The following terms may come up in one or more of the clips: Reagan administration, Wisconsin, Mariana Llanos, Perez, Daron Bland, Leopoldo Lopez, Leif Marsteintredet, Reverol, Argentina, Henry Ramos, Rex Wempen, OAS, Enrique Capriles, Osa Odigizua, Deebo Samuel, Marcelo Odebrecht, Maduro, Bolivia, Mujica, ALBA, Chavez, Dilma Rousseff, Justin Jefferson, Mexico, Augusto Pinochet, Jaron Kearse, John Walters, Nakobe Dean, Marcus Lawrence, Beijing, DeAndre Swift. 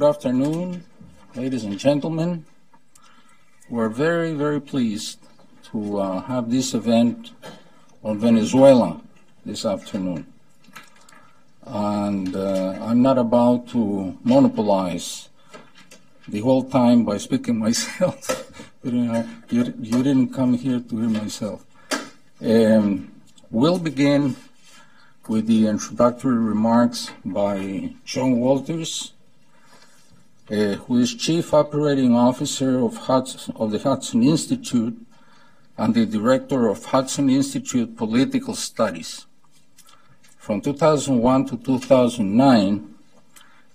Good afternoon, ladies and gentlemen. We're very, very pleased to have this event on Venezuela this afternoon. And I'm not about to monopolize the whole time by speaking myself. You didn't come here to hear myself. We'll begin with the introductory remarks by John Walters, who is Chief Operating Officer of the Hudson Institute and the Director of Hudson Institute Political Studies. From 2001 to 2009,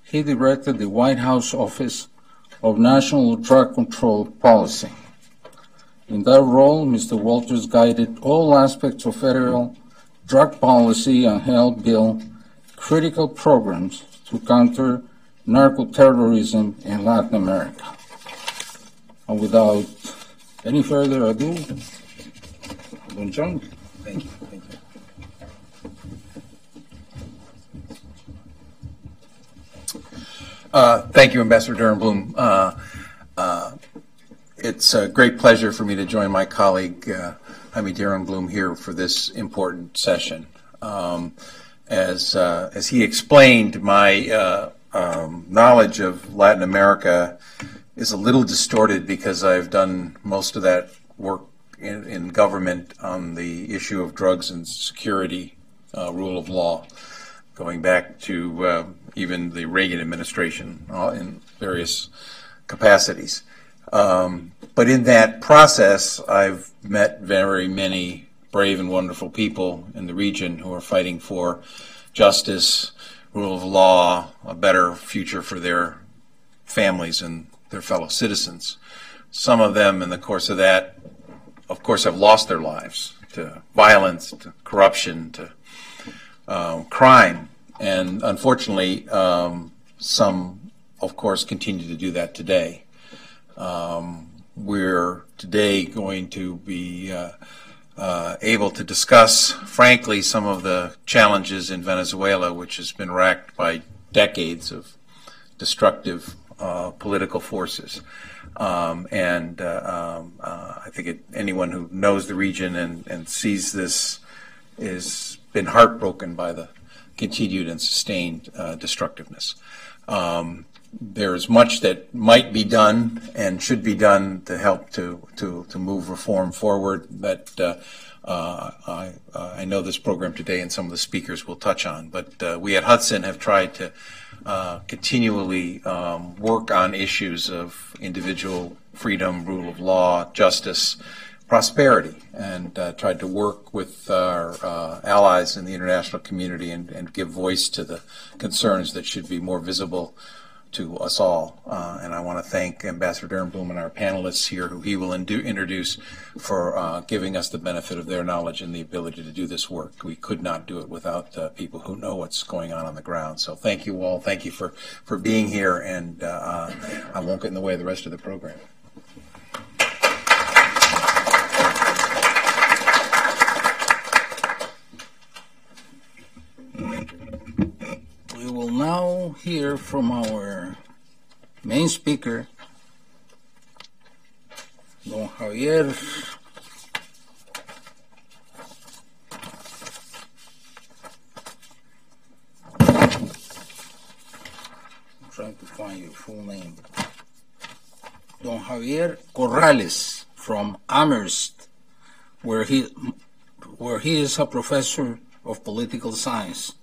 he directed the White House Office of National Drug Control Policy. In that role, Mr. Walters guided all aspects of federal drug policy and helped build critical programs to counter narco-terrorism in Latin America. And without any further ado, Don John. Thank you. Thank you. Thank you, Ambassador Daremblum. It's a great pleasure for me to join my colleague Jaime Daremblum here for this important session. As he explained, my knowledge of Latin America is a little distorted because I've done most of that work in government on the issue of drugs and security, rule of law, going back to even the Reagan administration in various capacities. But in that process, I've met very many brave and wonderful people in the region who are fighting for justice, rule of law, a better future for their families and their fellow citizens. Some of them in the course of that, of course, have lost their lives to violence, to corruption, to crime. And unfortunately, some, of course, continue to do that today. We're today going to be able to discuss, frankly, some of the challenges in Venezuela, which has been racked by decades of destructive political forces. I think anyone who knows the region and sees this has been heartbroken by the continued and sustained destructiveness. There is much that might be done and should be done to help to move reform forward that I know this program today and some of the speakers will touch on. But we at Hudson have tried to continually work on issues of individual freedom, rule of law, justice, prosperity, and tried to work with our allies in the international community and give voice to the concerns that should be more visible to us all. And I want to thank Ambassador Daremblum and our panelists here, who he will introduce, for giving us the benefit of their knowledge and the ability to do this work. We could not do it without people who know what's going on the ground. So thank you all. Thank you for being here, and I won't get in the way of the rest of the program. We will now hear from our main speaker, Don Javier I'm trying to find your full name. Don Javier Corrales from Amherst, where he is a professor of political science.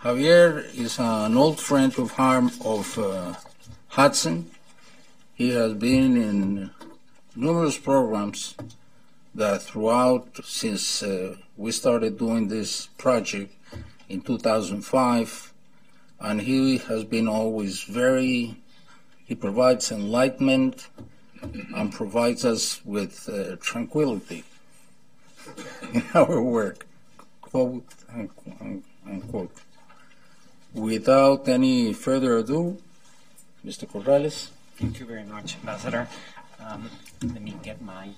Javier is an old friend of Hudson. He has been in numerous programs that throughout, since we started doing this project in 2005, and he has been always he provides enlightenment and provides us with tranquility in our work. Quote, unquote. Without any further ado, Mr. Corrales. Thank you very much, Ambassador. Let me get my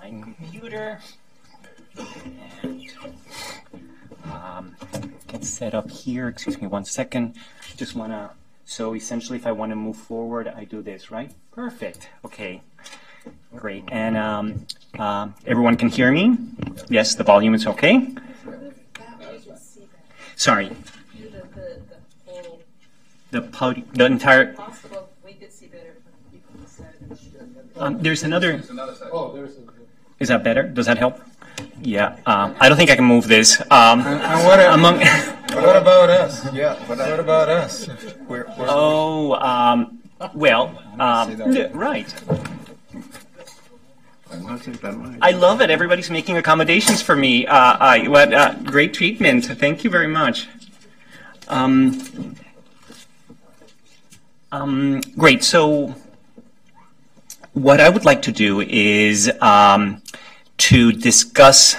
computer and get set up here. Excuse me one second. Just want to So essentially, if I want to move forward, I do this, right? Perfect. Okay, great. And everyone can hear me? Yes, the volume is okay? Sorry. The entire. There's another. Is that better? Does that help? Yeah. I don't think I can move this. What about us? Yeah. What about us? We're oh. Well. Right. I love it. Everybody's making accommodations for me. Great treatment. Thank you very much. Great. So, what I would like to do is to discuss,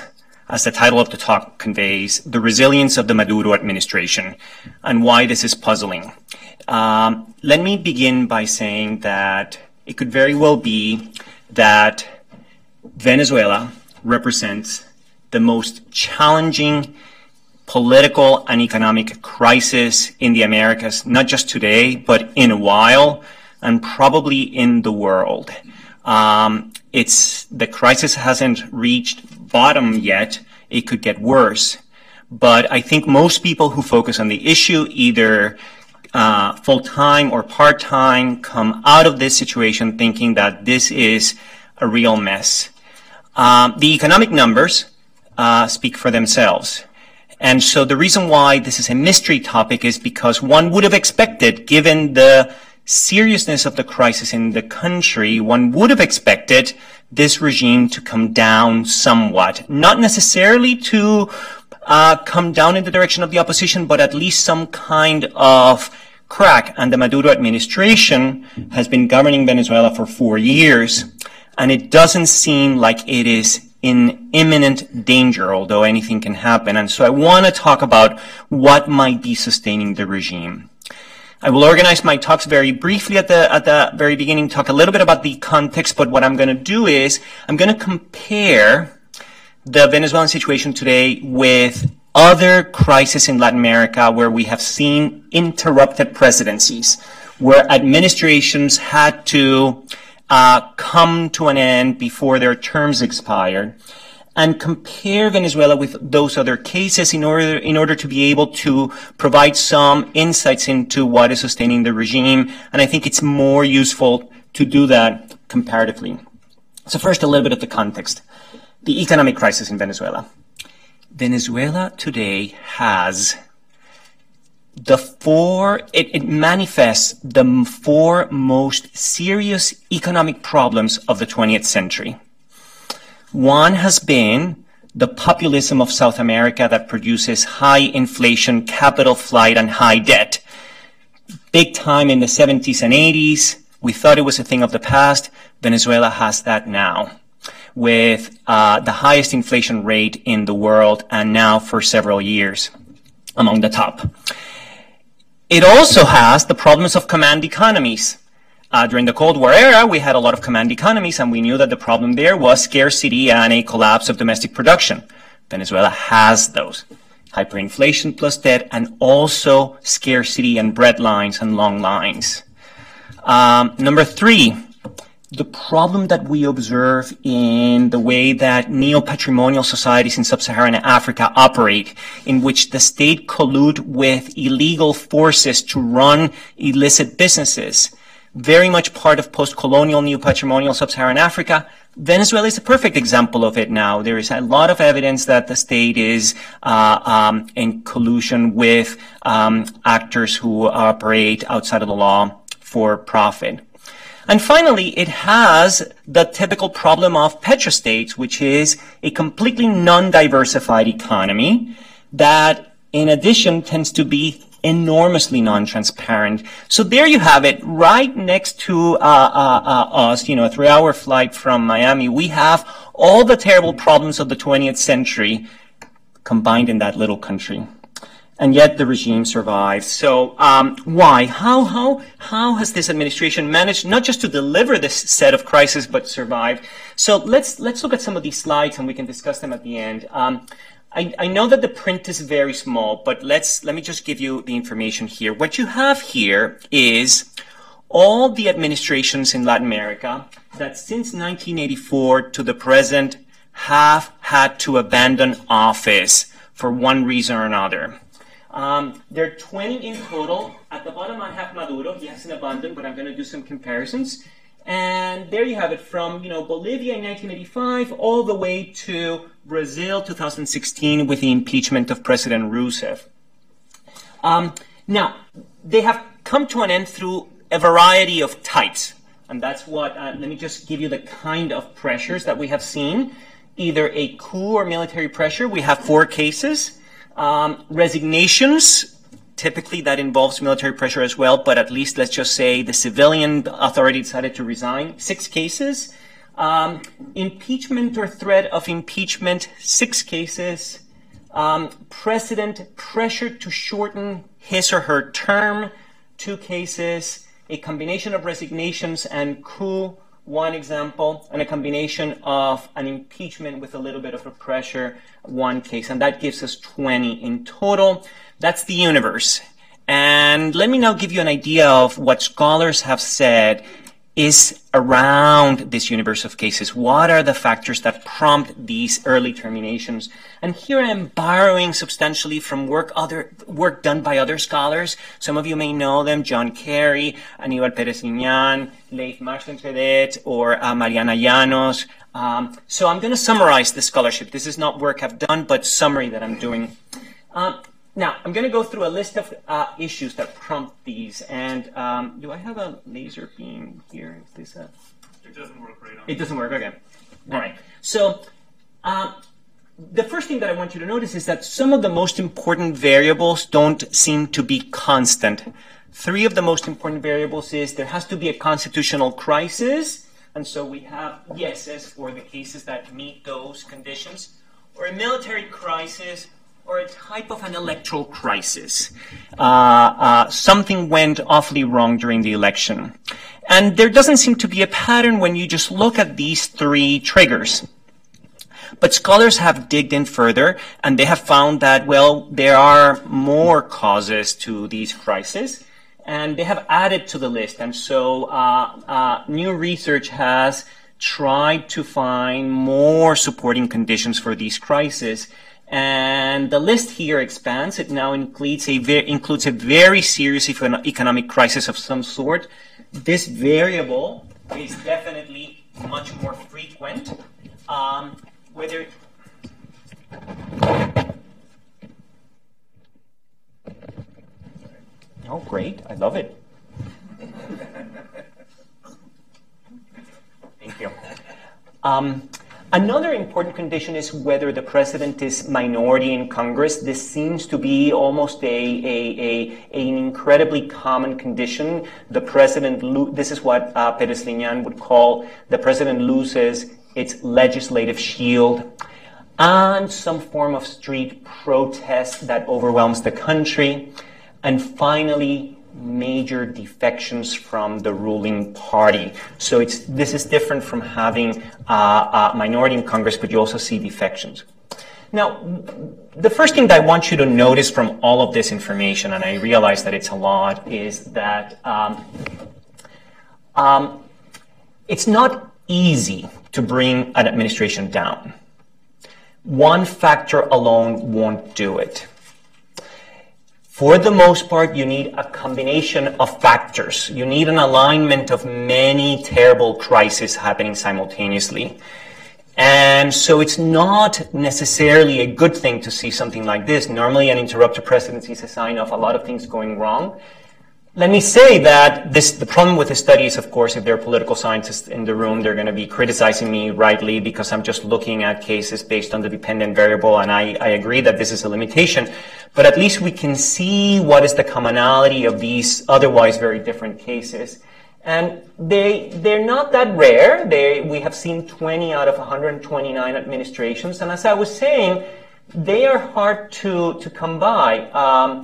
as the title of the talk conveys, the resilience of the Maduro administration and why this is puzzling. Let me begin by saying that it could very well be that Venezuela represents the most challenging political and economic crisis in the Americas, not just today, but in a while, and probably in the world. The crisis hasn't reached bottom yet. It could get worse. But I think most people who focus on the issue, either full-time or part-time, come out of this situation thinking that this is a real mess. The economic numbers speak for themselves. And so the reason why this is a mystery topic is because one would have expected, given the seriousness of the crisis in the country, one would have expected this regime to come down somewhat. Not necessarily to come down in the direction of the opposition, but at least some kind of crack. And the Maduro administration has been governing Venezuela for 4 years, and it doesn't seem like it is in imminent danger, although anything can happen. And so I want to talk about what might be sustaining the regime. I will organize my talks very briefly at the very beginning, talk a little bit about the context, but what I'm going to do is I'm going to compare the Venezuelan situation today with other crises in Latin America where we have seen interrupted presidencies, where administrations had to come to an end before their terms expired, and compare Venezuela with those other cases in order to be able to provide some insights into what is sustaining the regime. And I think it's more useful to do that comparatively. So first, a little bit of the context. The economic crisis in Venezuela. Venezuela today has it manifests the four most serious economic problems of the 20th century. One has been the populism of South America that produces high inflation, capital flight, and high debt. Big time in the 70s and 80s, we thought it was a thing of the past. Venezuela has that now, with the highest inflation rate in the world, and now for several years, among the top. It also has the problems of command economies. During the Cold War era, we had a lot of command economies, and we knew that the problem there was scarcity and a collapse of domestic production. Venezuela has those. Hyperinflation plus debt, and also scarcity and bread lines and long lines. Number three, the problem that we observe in the way that neo-patrimonial societies in sub-Saharan Africa operate, in which the state colludes with illegal forces to run illicit businesses. Very much part of post-colonial, neo-patrimonial sub-Saharan Africa. Venezuela is a perfect example of it now. There is a lot of evidence that the state is in collusion with actors who operate outside of the law for profit. And finally, it has the typical problem of petrostates, which is a completely non-diversified economy that, in addition, tends to be enormously non-transparent. So there you have it, right next to us, you know, a 3-hour flight from Miami. We have all the terrible problems of the 20th century combined in that little country. And yet the regime survives. So why? How has this administration managed not just to deliver this set of crises, but survive? So let's look at some of these slides, and we can discuss them at the end. I know that the print is very small, but let me just give you the information here. What you have here is all the administrations in Latin America that since 1984 to the present have had to abandon office for one reason or another. There are 20 in total. At the bottom, I have Maduro. He hasn't abandoned, but I'm going to do some comparisons. And there you have it from, you know, Bolivia in 1985 all the way to Brazil 2016 with the impeachment of President Rousseff. Now, they have come to an end through a variety of types. And that's what, let me just give you the kind of pressures that we have seen. Either a coup or military pressure. We have 4 cases. Resignations. Typically, that involves military pressure as well, but at least let's just say the civilian authority decided to resign. 6 cases. Impeachment or threat of impeachment. 6 cases. President pressure to shorten his or her term. 2 cases. A combination of resignations and coup. 1 example. And a combination of an impeachment with a little bit of a pressure. 1 case. And that gives us 20 in total. That's the universe. And let me now give you an idea of what scholars have said is around this universe of cases. What are the factors that prompt these early terminations? And here I am borrowing substantially from work done by other scholars. Some of you may know them, John Carey, Aníbal Pérez-Liñán, Leif Marsteintredet, or Mariana Llanos. So I'm going to summarize the scholarship. This is not work I've done, but summary that I'm doing. Now, I'm going to go through a list of issues that prompt these. And do I have a laser beam here? Is this a... It doesn't work right now. It doesn't work, okay. All right. So the first thing that I want you to notice is that some of the most important variables don't seem to be constant. 3 of the most important variables is there has to be a constitutional crisis. And so we have yeses for the cases that meet those conditions, or a military crisis, or a type of an electoral crisis. Something went awfully wrong during the election. And there doesn't seem to be a pattern when you just look at these 3 triggers. But scholars have digged in further, and they have found that, well, there are more causes to these crises, and they have added to the list. And so new research has tried to find more supporting conditions for these crises. And the list here expands. It now includes a very serious economic crisis of some sort. This variable is definitely much more frequent. Whether oh, great! I love it. Thank you. Another important condition is whether the president is minority in Congress. This seems to be almost an incredibly common condition. The president, this is what Pérez-Liñán would call, the president loses its legislative shield, and some form of street protest that overwhelms the country, and finally, major defections from the ruling party. So this is different from having a minority in Congress, but you also see defections. Now, the first thing that I want you to notice from all of this information, and I realize that it's a lot, is that it's not easy to bring an administration down. One factor alone won't do it. For the most part, you need a combination of factors. You need an alignment of many terrible crises happening simultaneously. And so it's not necessarily a good thing to see something like this. Normally, an interrupted presidency is a sign of a lot of things going wrong. Let me say that the problem with the study is, of course, if there are political scientists in the room, they're going to be criticizing me rightly because I'm just looking at cases based on the dependent variable, and I agree that this is a limitation. But at least we can see what is the commonality of these otherwise very different cases. And they're not that rare. We have seen 20 out of 129 administrations, and as I was saying, they are hard to come by.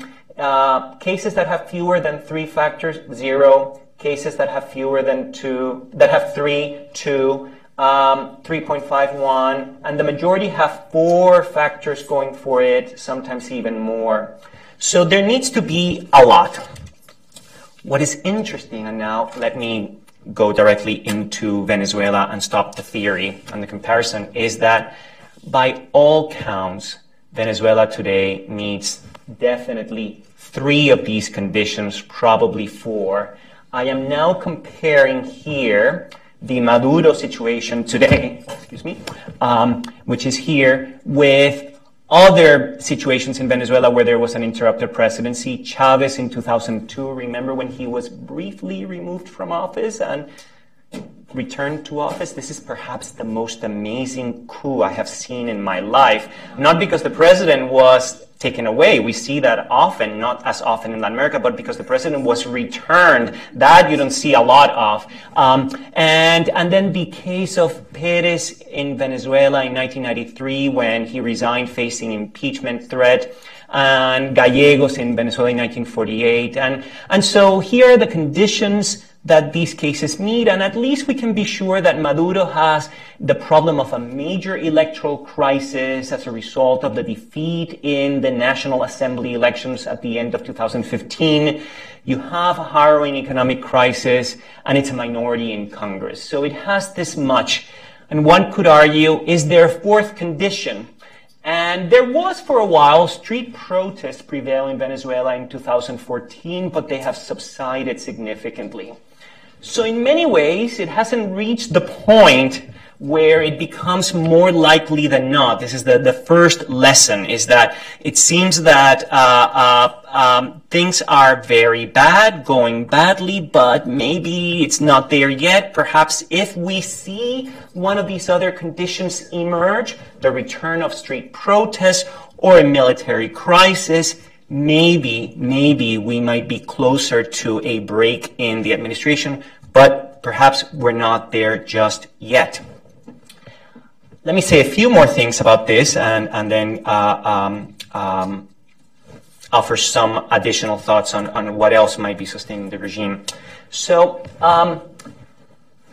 Cases that have fewer than 3 factors, 0. Cases that have fewer than 2, that have 3, 2. 3.51, and the majority have four factors going for it, sometimes even more. So there needs to be a lot. What is interesting, and now let me go directly into Venezuela and stop the theory and the comparison, is that by all counts, Venezuela today needs definitely three of these conditions, probably four. I am now comparing here the Maduro situation today, excuse me, which is here, with other situations in Venezuela where there was an interrupted presidency. Chavez in 2002, remember when he was briefly removed from office and returned to office? This is perhaps the most amazing coup I have seen in my life. Not because the president was taken away. We see that often, not as often in Latin America, but because the president was returned. That you don't see a lot of. And then the case of Perez in Venezuela in 1993, when he resigned facing impeachment threat, and Gallegos in Venezuela in 1948. And so here are the conditions that these cases need, and at least we can be sure that Maduro has the problem of a major electoral crisis as a result of the defeat in the National Assembly elections at the end of 2015. You have a harrowing economic crisis, and it's a minority in Congress. So it has this much. And one could argue, is there a fourth condition? And there was, for a while, street protests prevail in Venezuela in 2014, but they have subsided significantly. So in many ways, it hasn't reached the point where it becomes more likely than not. This is the first lesson, is that it seems that things are very bad, going badly, but maybe it's not there yet. Perhaps if we see one of these other conditions emerge, the return of street protests or a military crisis, maybe we might be closer to a break in the administration, but perhaps we're not there just yet. Let me say a few more things about this and then offer some additional thoughts on what else might be sustaining the regime. So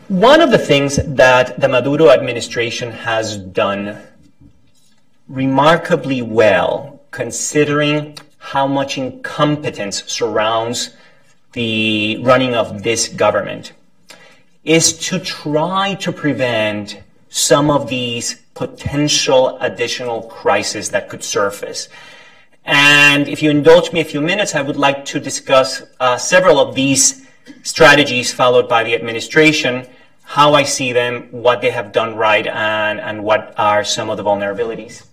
one of the things that the Maduro administration has done remarkably well, considering how much incompetence surrounds the running of this government, is to try to prevent some of these potential additional crises that could surface. And if you indulge me a few minutes, I would like to discuss several of these strategies followed by the administration, how I see them, what they have done right, and what are some of the vulnerabilities.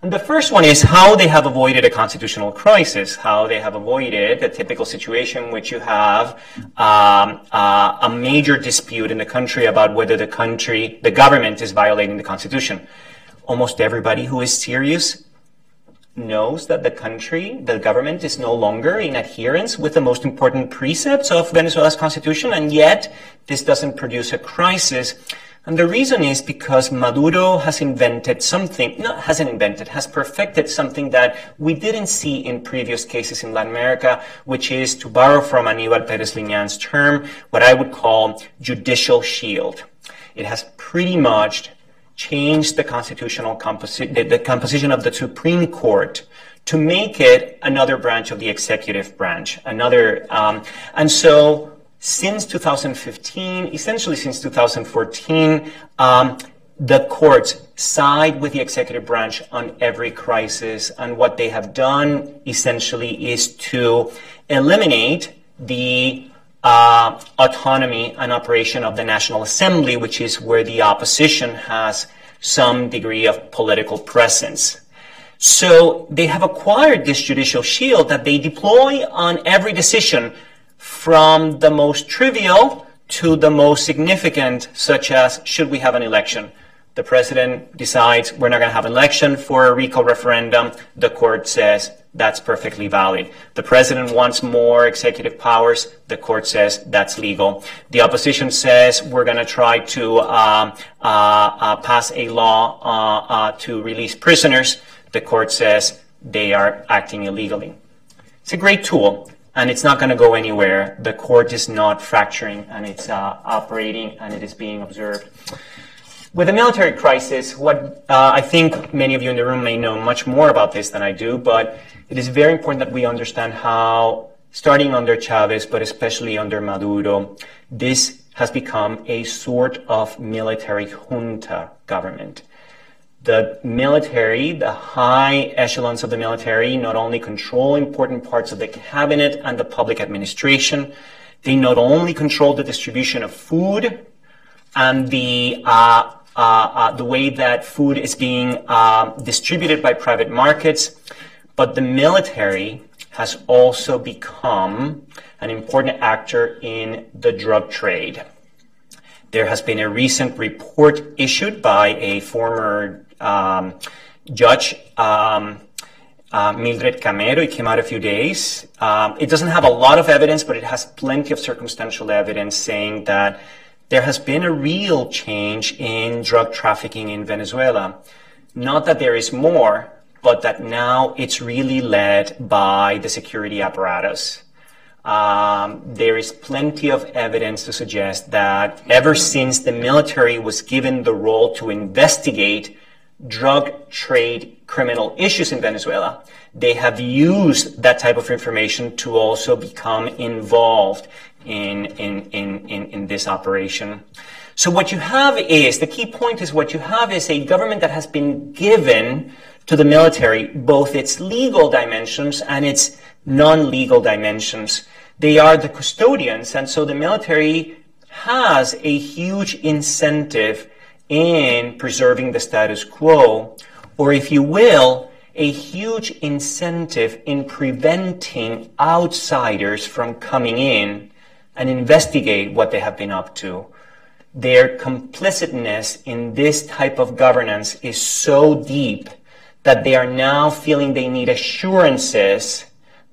And the first one is how they have avoided a constitutional crisis, how they have avoided the typical situation in which you have a major dispute in the country about whether the government is violating the Constitution. Almost everybody who is serious knows that the government is no longer in adherence with the most important precepts of Venezuela's constitution, and yet this doesn't produce a crisis. And the reason is because Maduro has invented something, has perfected something that we didn't see in previous cases in Latin America, which is, to borrow from Aníbal Pérez-Liñán's term, what I would call judicial shield. It has pretty much changed the constitutional composition of the Supreme Court to make it another branch of the executive branch, and so since 2015, essentially since 2014, the courts side with the executive branch on every crisis, and what they have done essentially is to eliminate the autonomy and operation of the National Assembly, which is where the opposition has some degree of political presence. So they have acquired this judicial shield that they deploy on every decision, from the most trivial to the most significant, such as, should we have an election? The president decides we're not going to have an election for a recall referendum. The court says that's perfectly valid. The president wants more executive powers. The court says that's legal. The opposition says we're going to try to pass a law to release prisoners. The court says they are acting illegally. It's a great tool, and it's not going to go anywhere. The court is not fracturing, and it's operating, and it is being observed. With the military crisis, what I think many of you in the room may know much more about this than I do, but it is very important that we understand how, starting under Chavez, but especially under Maduro, this has become a sort of military junta government. The military, the high echelons of the military, not only control important parts of the cabinet and the public administration, they not only control the distribution of food and the way that food is being distributed by private markets, but the military has also become an important actor in the drug trade. There has been a recent report issued by a former judge, Mildred Camero. It came out a few days. It doesn't have a lot of evidence, but it has plenty of circumstantial evidence saying that there has been a real change in drug trafficking in Venezuela. Not that there is more, but that now it's really led by the security apparatus. There is plenty of evidence to suggest that ever since the military was given the role to investigate drug trade criminal issues in Venezuela, they have used that type of information to also become involved in this operation. So what you have is, the key point is, what you have is a government that has been given to the military, both its legal dimensions and its non-legal dimensions. They are the custodians, and so the military has a huge incentive in preserving the status quo, or if you will, a huge incentive in preventing outsiders from coming in and investigate what they have been up to. Their complicitness in this type of governance is so deep that they are now feeling they need assurances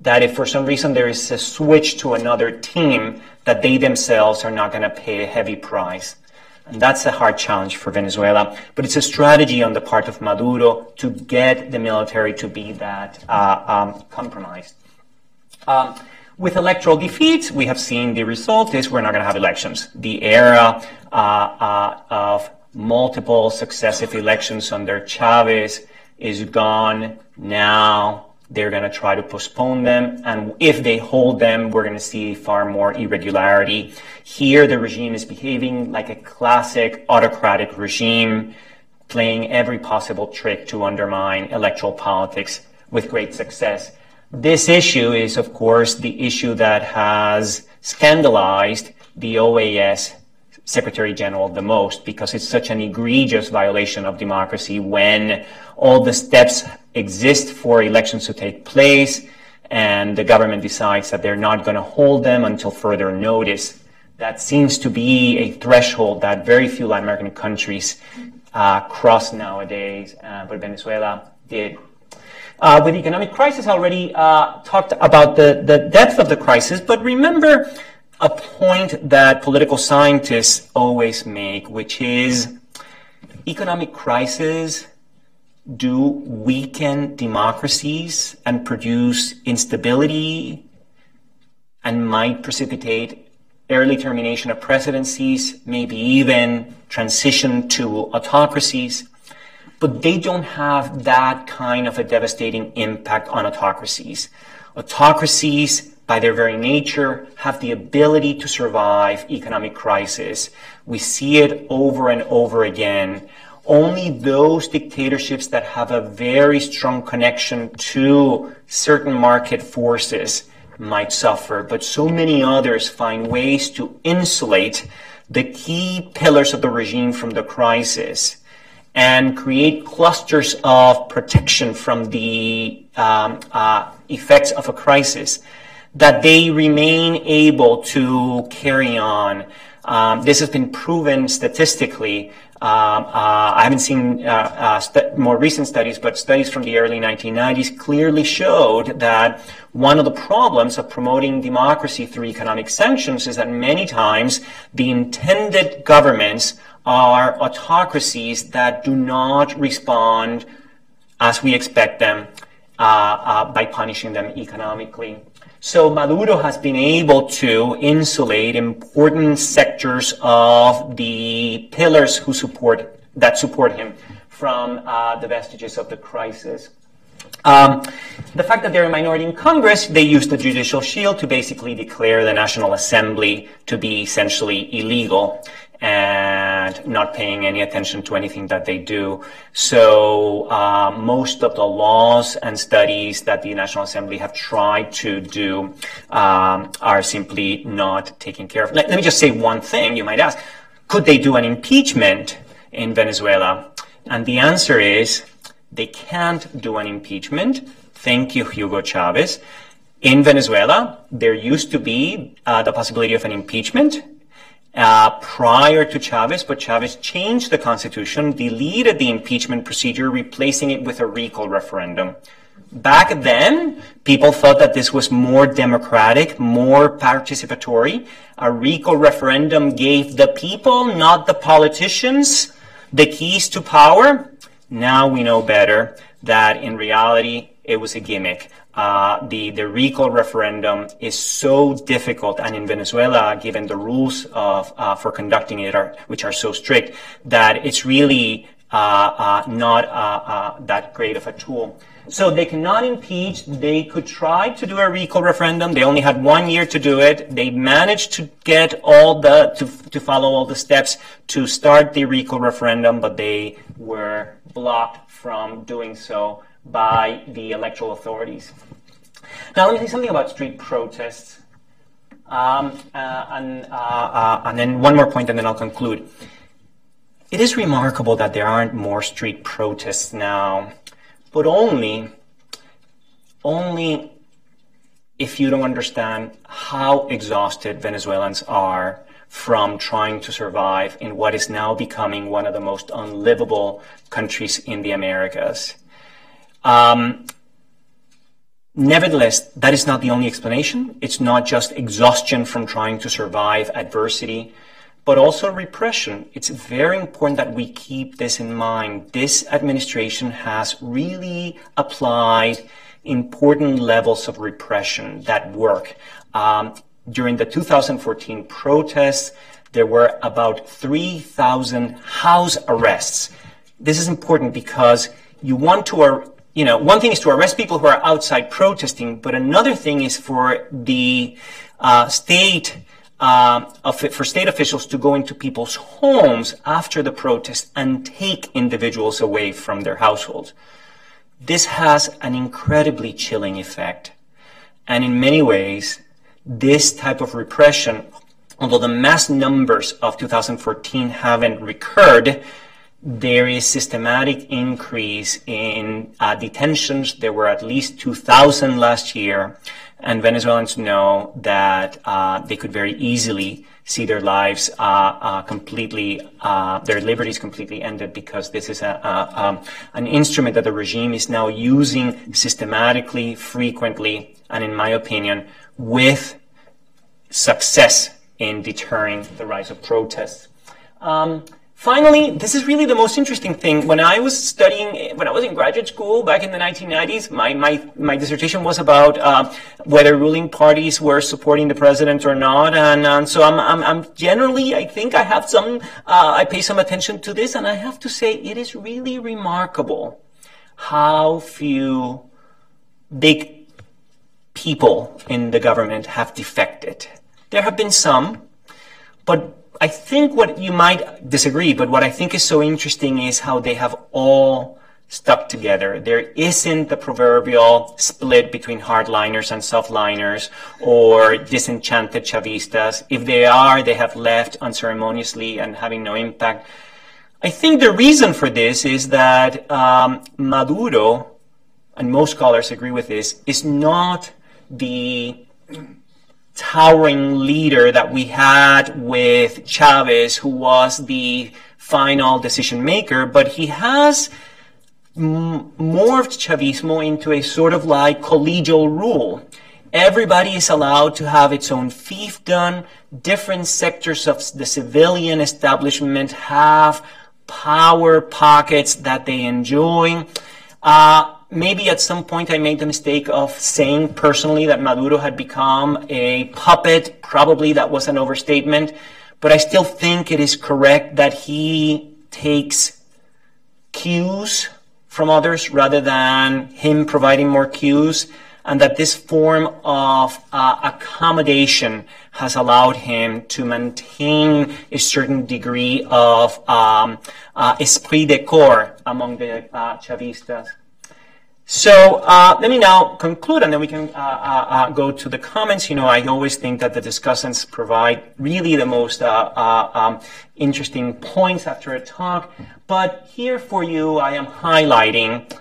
that if for some reason there is a switch to another team, that they themselves are not going to pay a heavy price. And that's a hard challenge for Venezuela, but it's a strategy on the part of Maduro to get the military to be that compromised. With electoral defeats, we have seen the result is we're not going to have elections. The era of multiple successive elections under Chavez is gone now. They're going to try to postpone them, and if they hold them, we're going to see far more irregularity. Here, the regime is behaving like a classic autocratic regime, playing every possible trick to undermine electoral politics with great success. This issue is, of course, the issue that has scandalized the OAS Secretary General the most, because it's such an egregious violation of democracy when all the steps exist for elections to take place and the government decides that they're not going to hold them until further notice. That seems to be a threshold that very few Latin American countries cross nowadays, but Venezuela did. With the economic crisis, I already talked about the depth of the crisis, but remember a point that political scientists always make, which is economic crises do weaken democracies and produce instability and might precipitate early termination of presidencies, maybe even transition to autocracies. But they don't have that kind of a devastating impact on autocracies. Autocracies, by their very nature, have the ability to survive economic crisis. We see it over and over again. Only those dictatorships that have a very strong connection to certain market forces might suffer, but so many others find ways to insulate the key pillars of the regime from the crisis and create clusters of protection from the effects of a crisis, that they remain able to carry on. This has been proven statistically. I haven't seen more recent studies, but studies from the early 1990s clearly showed that one of the problems of promoting democracy through economic sanctions is that many times the intended governments are autocracies that do not respond as we expect them by punishing them economically. So Maduro has been able to insulate important sectors of the pillars who support that support him from the vestiges of the crisis. The fact that they're a minority in Congress, they used the judicial shield to basically declare the National Assembly to be essentially illegal and not paying any attention to anything that they do. So most of the laws and studies that the National Assembly have tried to do are simply not taken care of. Let me just say one thing. You might ask, could they do an impeachment in Venezuela? And the answer is, they can't do an impeachment. Thank you, Hugo Chavez. In Venezuela, there used to be the possibility of an impeachment prior to Chavez, but Chavez changed the constitution, deleted the impeachment procedure, replacing it with a recall referendum. Back then, people thought that this was more democratic, more participatory. A recall referendum gave the people, not the politicians, the keys to power. Now we know better that in reality it was a gimmick. The recall referendum is so difficult, and in Venezuela, given the rules of for conducting it, which are so strict, that it's really not that great of a tool. So they cannot impeach. They could try to do a recall referendum. They only had 1 year to do it. They managed to get all the, to follow all the steps to start the recall referendum, but they were blocked from doing so by the electoral authorities. Now, let me say something about street protests. And then one more point, and then I'll conclude. It is remarkable that there aren't more street protests now, but only if you don't understand how exhausted Venezuelans are from trying to survive in what is now becoming one of the most unlivable countries in the Americas. Nevertheless, that is not the only explanation. It's not just exhaustion from trying to survive adversity, but also repression. It's very important that we keep this in mind. This administration has really applied important levels of repression that work. During the 2014 protests, there were about 3,000 house arrests. This is important because you want to, you know, one thing is to arrest people who are outside protesting, but another thing is for the state officials to go into people's homes after the protest and take individuals away from their households. This has an incredibly chilling effect. And in many ways, this type of repression, although the mass numbers of 2014 haven't recurred, there is systematic increase in detentions. There were at least 2,000 last year, and Venezuelans know that they could very easily see their lives completely, their liberties completely ended, because this is an instrument that the regime is now using systematically, frequently, and in my opinion, with success in deterring the rise of protests. Finally, this is really the most interesting thing. When I was in graduate school back in the 1990s, my dissertation was about whether ruling parties were supporting the president or not, and so I'm generally, I think I have some, I pay some attention to this, and I have to say it is really remarkable how few big people in the government have defected. There have been some, but I think what you might disagree, but what I think is so interesting is how they have all stuck together. There isn't the proverbial split between hardliners and softliners or disenchanted Chavistas. If they are, they have left unceremoniously and having no impact. I think the reason for this is that Maduro, and most scholars agree with this, is not the towering leader that we had with Chavez, who was the final decision maker, but he has morphed Chavismo into a sort of like collegial rule. Everybody is allowed to have its own fiefdom. Different sectors of the civilian establishment have power pockets that they enjoy. Maybe at some point I made the mistake of saying personally that Maduro had become a puppet. Probably that was an overstatement, but I still think it is correct that he takes cues from others rather than him providing more cues, and that this form of accommodation has allowed him to maintain a certain degree of esprit de corps among the Chavistas. So let me now conclude, and then we can go to the comments. You know, I always think that the discussants provide really the most interesting points after a talk. But here for you, I am highlighting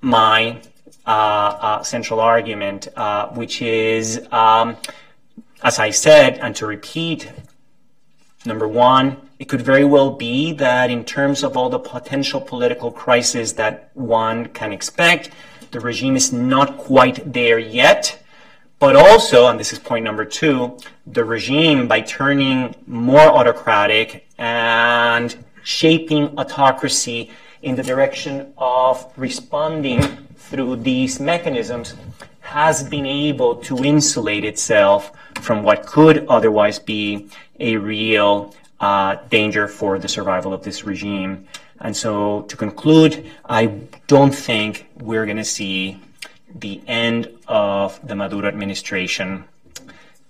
my central argument, which is, as I said, and to repeat, number one, it could very well be that in terms of all the potential political crises that one can expect, the regime is not quite there yet. But also, and this is point number two, the regime, by turning more autocratic and shaping autocracy in the direction of responding through these mechanisms, has been able to insulate itself from what could otherwise be a real danger for the survival of this regime. And so, to conclude, I don't think we're going to see the end of the Maduro administration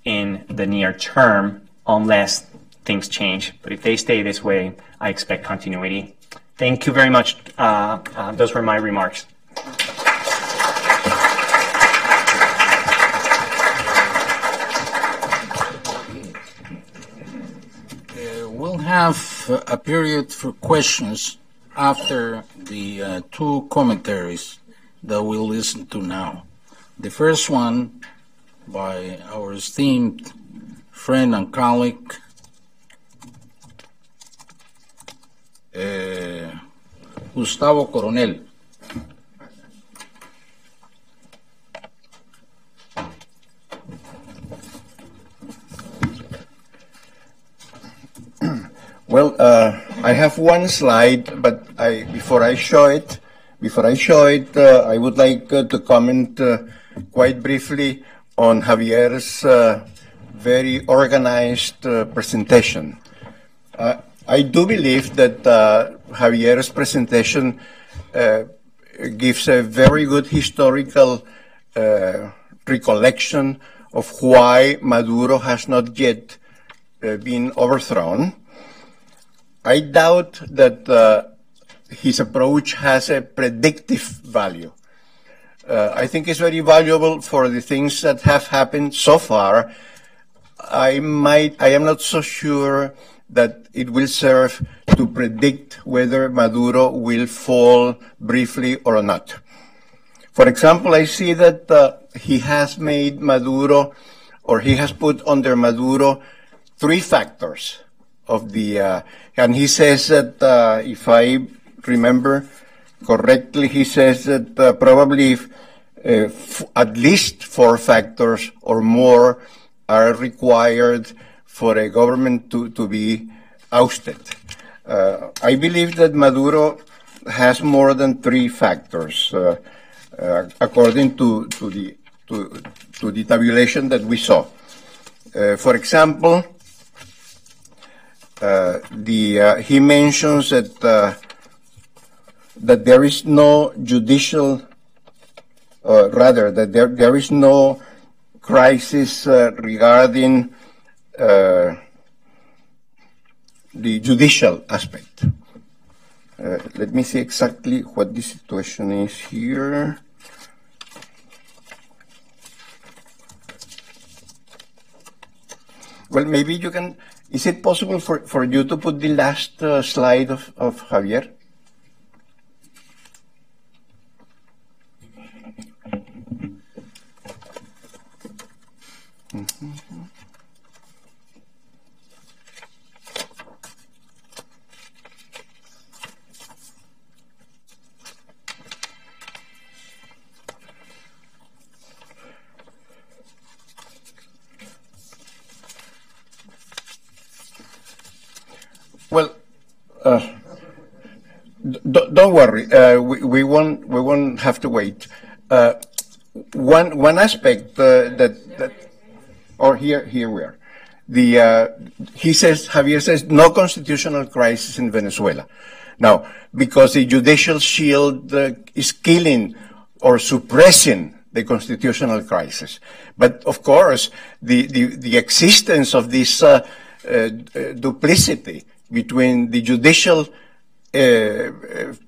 in the near term unless things change. But if they stay this way, I expect continuity. Thank you very much. Those were my remarks. We'll have a period for questions after the two commentaries that we'll listen to now. The first one by our esteemed friend and colleague, Gustavo Coronel. Well, I have one slide, but before I show it, I would like to comment quite briefly on Javier's very organized presentation. I do believe that Javier's presentation gives a very good historical recollection of why Maduro has not yet been overthrown. I doubt that his approach has a predictive value. I think it's very valuable for the things that have happened so far. I am not so sure that it will serve to predict whether Maduro will fall briefly or not. For example, I see that he has made Maduro, or he has put under Maduro, three factors of the, and he says that, if I remember correctly, he says that probably at least four factors or more are required for a government to be ousted. I believe that Maduro has more than three factors, according to the tabulation that we saw. For example, he mentions that there is no judicial, rather that there is no crisis regarding the judicial aspect. Let me see exactly what the situation is here. Well, maybe you can, is it possible for you to put the last slide of Javier? Mm-hmm. Well, don't worry. We won't have to wait. One aspect that, or here we are. Javier says, no constitutional crisis in Venezuela. Now, because the judicial shield is killing or suppressing the constitutional crisis. But of course, the existence of this duplicity between the judicial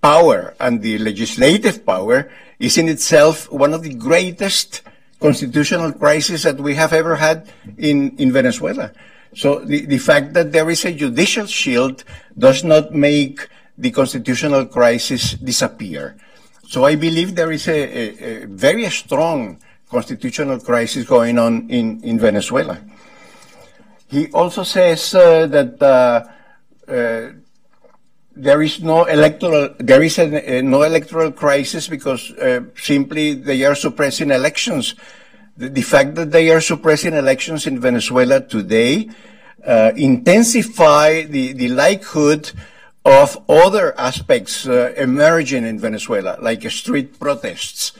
power and the legislative power is in itself one of the greatest constitutional crises that we have ever had in Venezuela. So the fact that there is a judicial shield does not make the constitutional crisis disappear. So I believe there is a very strong constitutional crisis going on in Venezuela. He also says that there is no electoral crisis because simply they are suppressing elections. The fact that they are suppressing elections in Venezuela today intensify the likelihood of other aspects emerging in Venezuela, like street protests.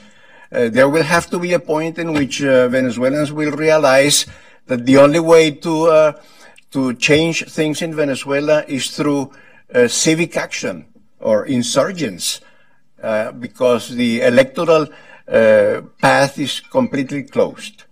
There will have to be a point in which Venezuelans will realize that the only way to change things in Venezuela is through civic action or insurgents, because the electoral path is completely closed.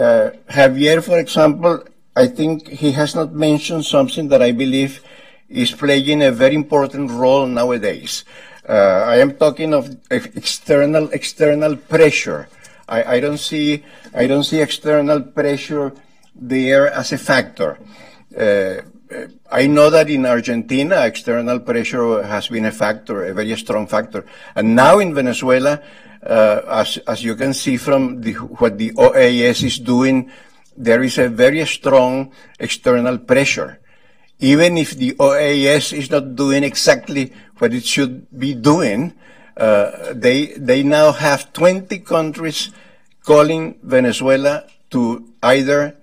Javier, for example, I think he has not mentioned something that I believe is playing a very important role nowadays. I am talking of external pressure. I don't see external pressure there as a factor. I know that in Argentina, external pressure has been a factor, a very strong factor. And now in Venezuela, as you can see from what the OAS is doing, there is a very strong external pressure. Even if the OAS is not doing exactly what it should be doing, they now have 20 countries calling Venezuela to either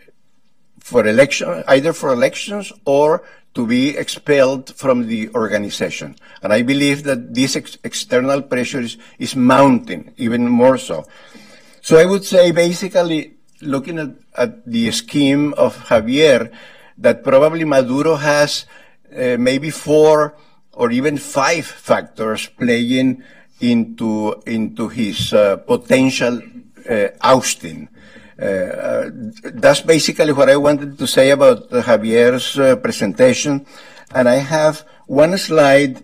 for elections or to be expelled from the organization. And I believe that this external pressure is mounting even more so. So I would say basically, looking at the scheme of Javier, that probably Maduro has maybe 4 or even 5 factors playing into his potential ousting. That's basically what I wanted to say about Javier's presentation. And I have one slide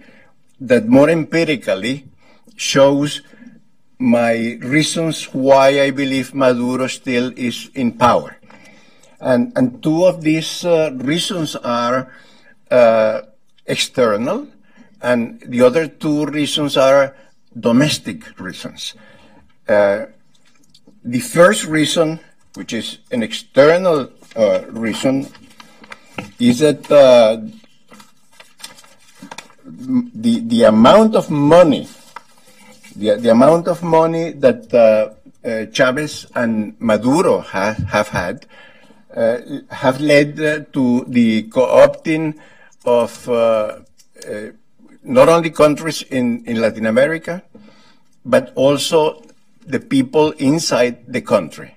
that more empirically shows my reasons why I believe Maduro still is in power. And two of these reasons are external, and the other two reasons are domestic reasons. The first reason, which is an external reason, is that the amount of money, the amount of money that Chavez and Maduro have had, have led to the co-opting of not only countries in Latin America, but also the people inside the country.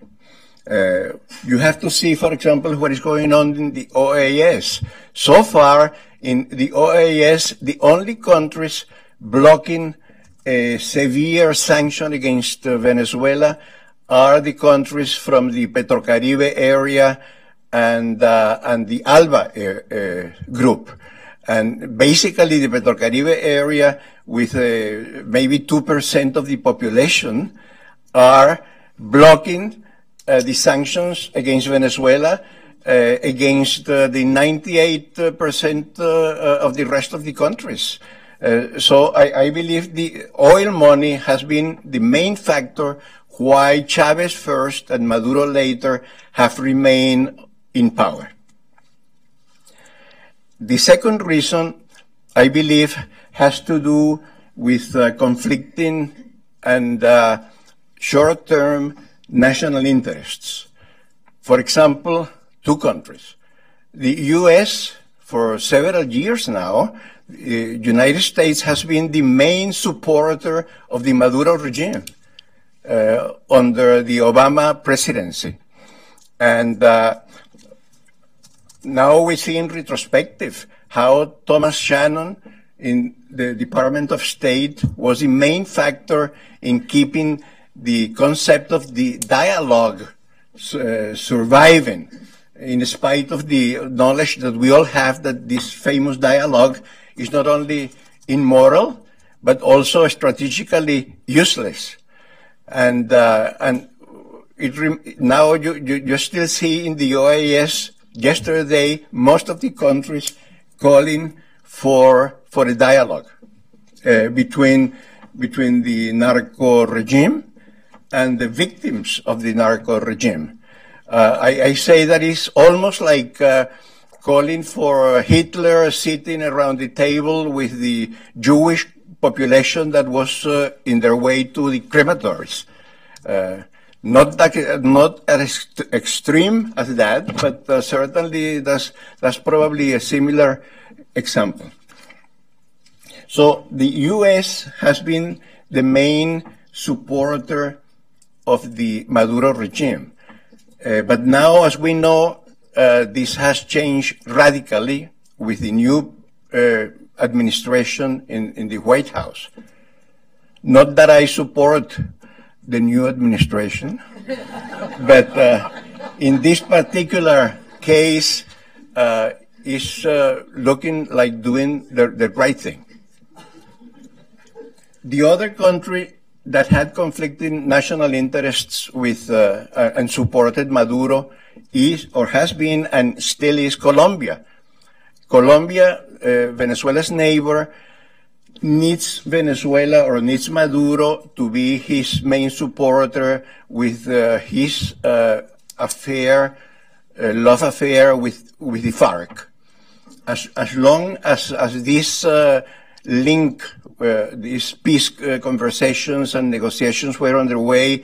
You have to see, for example, what is going on in the OAS. So far, in the OAS, the only countries blocking a severe sanction against Venezuela are the countries from the Petrocaribe area and the ALBA group. And basically the Petrocaribe area, with maybe 2% of the population, are blocking the sanctions against Venezuela, against the 98% of the rest of the countries. So I believe the oil money has been the main factor why Chavez first and Maduro later have remained in power. The second reason, I believe, has to do with conflicting and short-term national interests. For example, two countries. The U.S., for several years now, the United States has been the main supporter of the Maduro regime under the Obama presidency. And Now we see in retrospective how Thomas Shannon in the Department of State was the main factor in keeping the concept of the dialogue surviving, in spite of the knowledge that we all have that this famous dialogue is not only immoral, but also strategically useless. And now you still see in the OAS yesterday most of the countries calling for a dialogue between the narco regime and the victims of the narco regime. I say that it's almost like calling for Hitler sitting around the table with the Jewish population that was in their way to the crematories. Not as extreme as that, but certainly that's probably a similar example. So the U.S. has been the main supporter of the Maduro regime. But now, as we know, this has changed radically with the new administration in the White House. Not that I support the new administration, but in this particular case, it's looking like doing the right thing. The other country that had conflicting national interests with and supported Maduro is, or has been, and still is, Colombia. Colombia, Venezuela's neighbor, needs Venezuela or needs Maduro to be his main supporter with his love affair with the FARC. As long as this link, these peace conversations and negotiations were underway,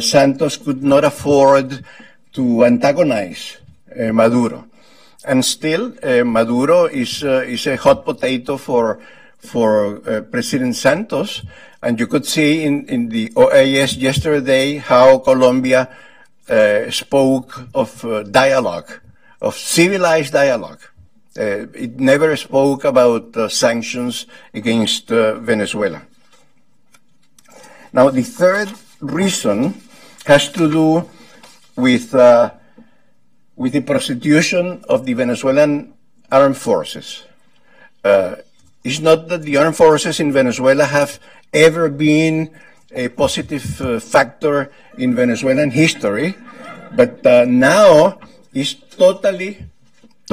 Santos could not afford to antagonize Maduro. And still, Maduro is a hot potato for President Santos, and you could see in the OAS yesterday how Colombia spoke of dialogue, of civilized dialogue. It never spoke about sanctions against Venezuela. Now, the third reason has to do with the prostitution of the Venezuelan armed forces. It's not that the armed forces in Venezuela have ever been a positive factor in Venezuelan history, but now it's totally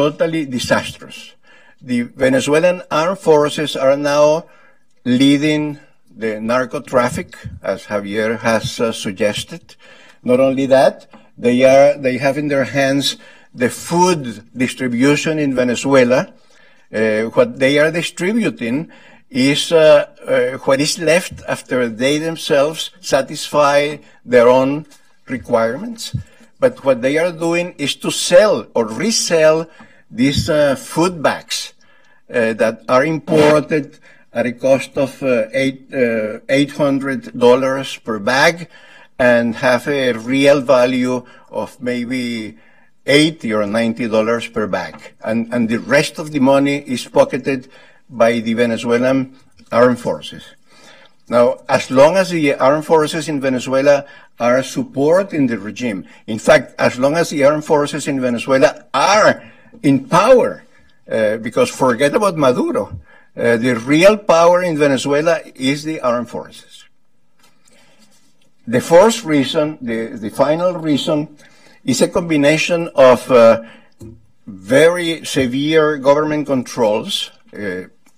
disastrous. The Venezuelan armed forces are now leading the narco traffic, as Javier has suggested. Not only that, they have in their hands the food distribution in Venezuela. What they are distributing is what is left after they themselves satisfy their own requirements. But what they are doing is to sell or resell these food bags that are imported at a cost of $800 per bag and have a real value of maybe $80 or $90 per bag, and the rest of the money is pocketed by the Venezuelan armed forces. Now, as long as the armed forces in Venezuela are supporting the regime, in fact, as long as the armed forces in Venezuela are in power, because forget about Maduro, the real power in Venezuela is the armed forces. The fourth reason, the final reason, is a combination of very severe government controls,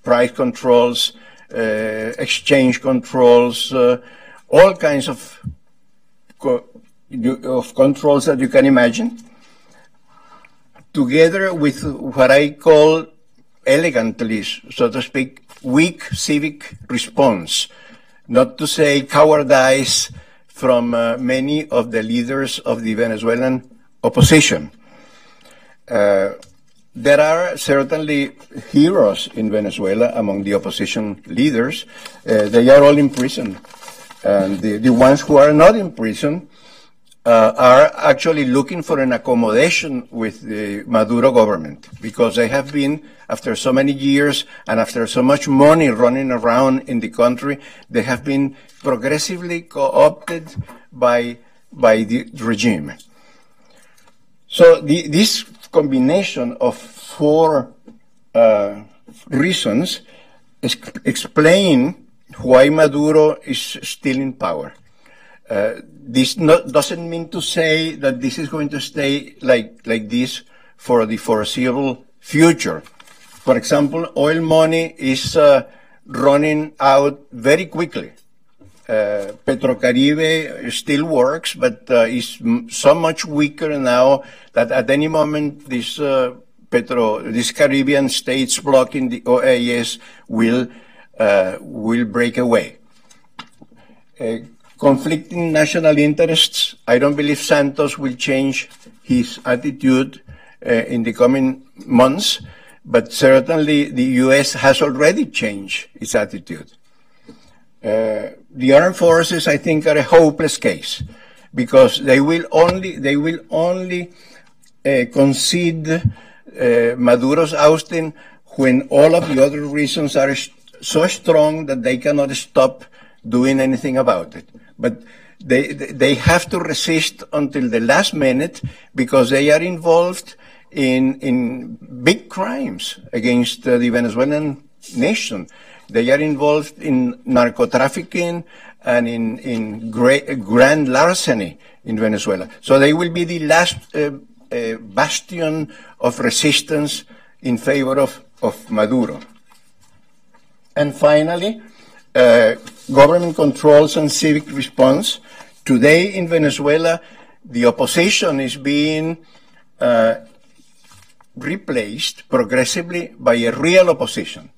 price controls, exchange controls, all kinds of controls that you can imagine, together with what I call elegantly, so to speak, weak civic response, not to say cowardice, from many of the leaders of the Venezuelan opposition. There are certainly heroes in Venezuela among the opposition leaders. They are all in prison. And the ones who are not in prison are actually looking for an accommodation with the Maduro government, because they have been, after so many years and after so much money running around in the country, they have been progressively co-opted by the regime. So this combination of four reasons explain why Maduro is still in power. This doesn't mean to say that this is going to stay like this for the foreseeable future. For example, oil money is running out very quickly. Petrocaribe still works, but is so much weaker now that at any moment this these Caribbean states blocking the OAS will break away. Conflicting national interests. I don't believe Santos will change his attitude in the coming months, but certainly the U.S. has already changed its attitude. The armed forces, I think, are a hopeless case, because they will only concede Maduro's ousting when all of the other reasons are so strong that they cannot stop doing anything about it. But they have to resist until the last minute, because they are involved in big crimes against the Venezuelan nation. They are involved in narco-trafficking and in grand larceny in Venezuela. So they will be the last bastion of resistance in favor of Maduro. And finally, government controls and civic response. Today in Venezuela, the opposition is being replaced progressively by a real opposition.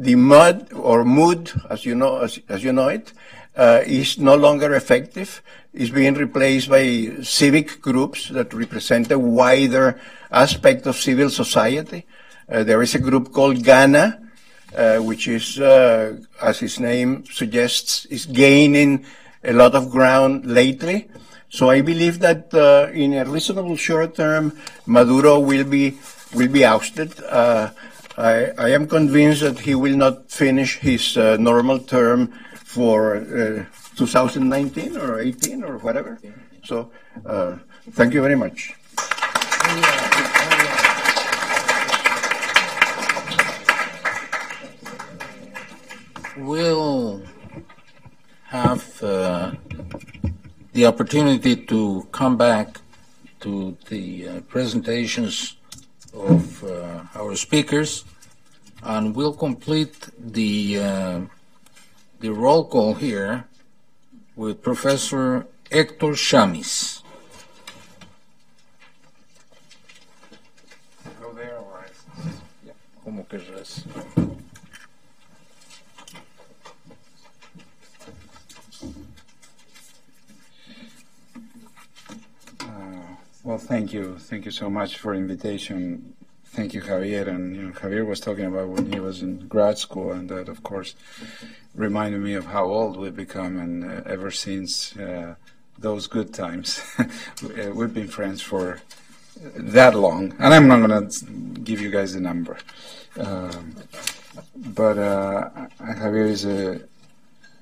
The mud, or mood, as you know it, is no longer effective. It's being replaced by civic groups that represent a wider aspect of civil society. There is a group called GANA, which is, as its name suggests, is gaining a lot of ground lately. So I believe that in a reasonable short term, Maduro will be ousted. I am convinced that he will not finish his normal term for 2019 or 18 or whatever. So thank you very much. We'll have the opportunity to come back to the presentations of our speakers, and we'll complete the roll call here with Professor Hector Schamis. Go there, or yeah. Well, thank you. Thank you so much for the invitation. Thank you, Javier. And you know, Javier was talking about when he was in grad school, and that, of course, reminded me of how old we've become. And ever since those good times, we've been friends for that long. And I'm not going to give you guys the number. But Javier is a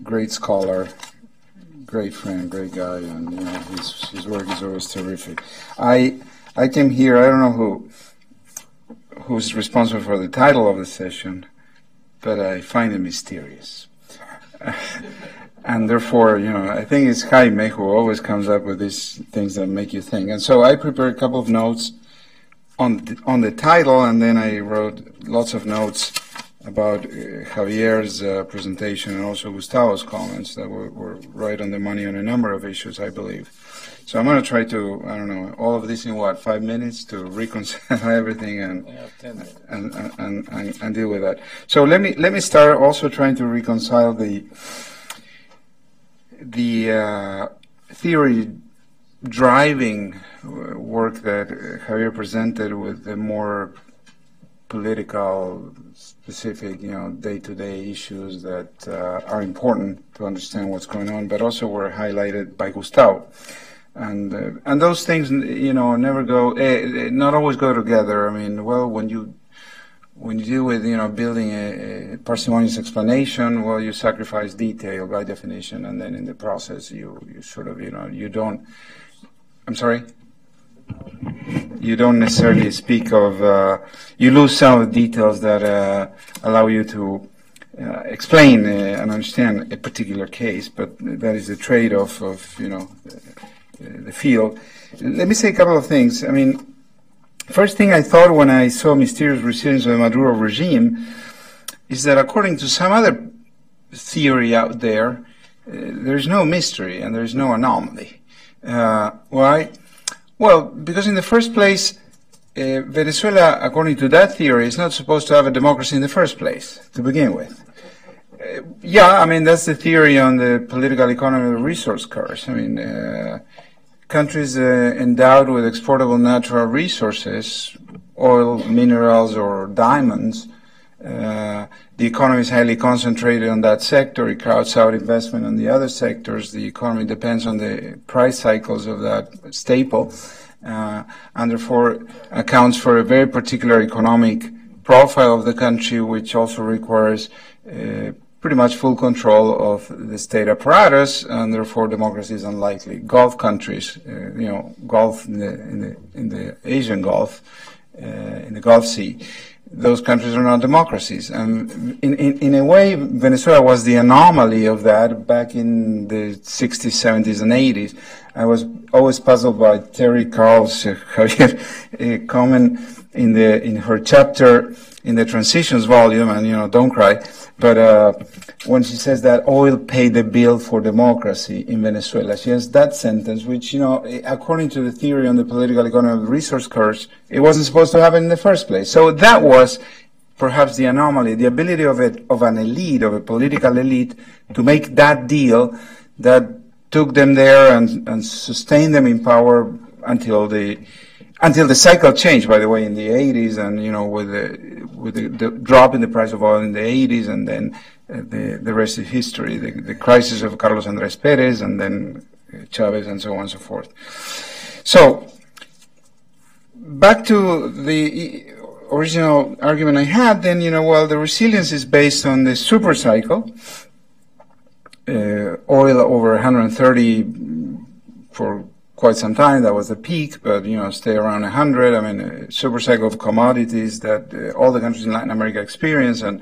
great scholar, great friend, great guy, and you know, his work is always terrific. I came here, I don't know who's responsible for the title of the session, but I find it mysterious. And therefore, you know, I think it's Jaime who always comes up with these things that make you think. And so I prepared a couple of notes on the title, and then I wrote lots of notes about Javier's presentation and also Gustavo's comments that were right on the money on a number of issues, I believe. So I'm going to try to, I don't know, all of this in what, 5 minutes to reconcile everything and deal with that. So let me start also trying to reconcile the theory driving work that Javier presented with the more political, specific, day-to-day issues that are important to understand what's going on, but also were highlighted by Gustavo. And those things, never go, not always go together. I mean, well, when you deal with, building a parsimonious explanation, well, you sacrifice detail by definition, and then in the process, you sort of, you don't. I'm sorry. You don't necessarily speak of. You lose some of the details that allow you to explain and understand a particular case, but that is the trade-off of the field. Let me say a couple of things. I mean, first thing I thought when I saw mysterious resilience of the Maduro regime is that, according to some other theory out there, there is no mystery and there is no anomaly. Why? Well, because in the first place, Venezuela, according to that theory, is not supposed to have a democracy in the first place, to begin with. Yeah, I mean, that's the theory on the political economy of the resource curse. I mean, countries endowed with exportable natural resources, oil, minerals, or diamonds, the economy is highly concentrated on that sector. It crowds out investment on the other sectors. The economy depends on the price cycles of that staple, and therefore accounts for a very particular economic profile of the country, which also requires pretty much full control of the state apparatus, and therefore democracy is unlikely. Gulf countries, Gulf in the Asian Gulf, in the Gulf Sea. Those countries are not democracies, and in a way, Venezuela was the anomaly of that back in the 60s, 70s, and 80s. I was always puzzled by Terry Carl's comment in her chapter in the Transitions volume, and don't cry. But when she says that oil paid the bill for democracy in Venezuela, she has that sentence, which according to the theory on the political economy of the resource curse, it wasn't supposed to happen in the first place. So that was perhaps the anomaly, the ability of a political elite, to make that deal that took them there and sustained them in power until the cycle changed, by the way, in the 80s, and with the drop in the price of oil in the 80s, and then the rest is history, the crisis of Carlos Andrés Perez, and then Chavez, and so on and so forth. So back to the original argument I had, then, well, the resilience is based on the super cycle, oil over 130 for quite some time. That was the peak, but stay around 100. I mean, a super cycle of commodities that all the countries in Latin America experience, and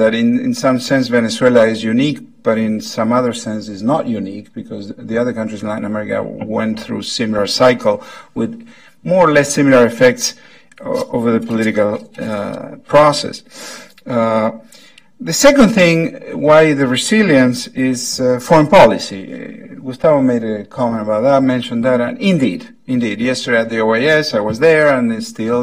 that in some sense Venezuela is unique, but in some other sense is not unique, because the other countries in Latin America went through similar cycle with more or less similar effects over the political process. The second thing why the resilience is foreign policy. Gustavo made a comment about that, mentioned that, and indeed, yesterday at the OAS I was there, and it's still,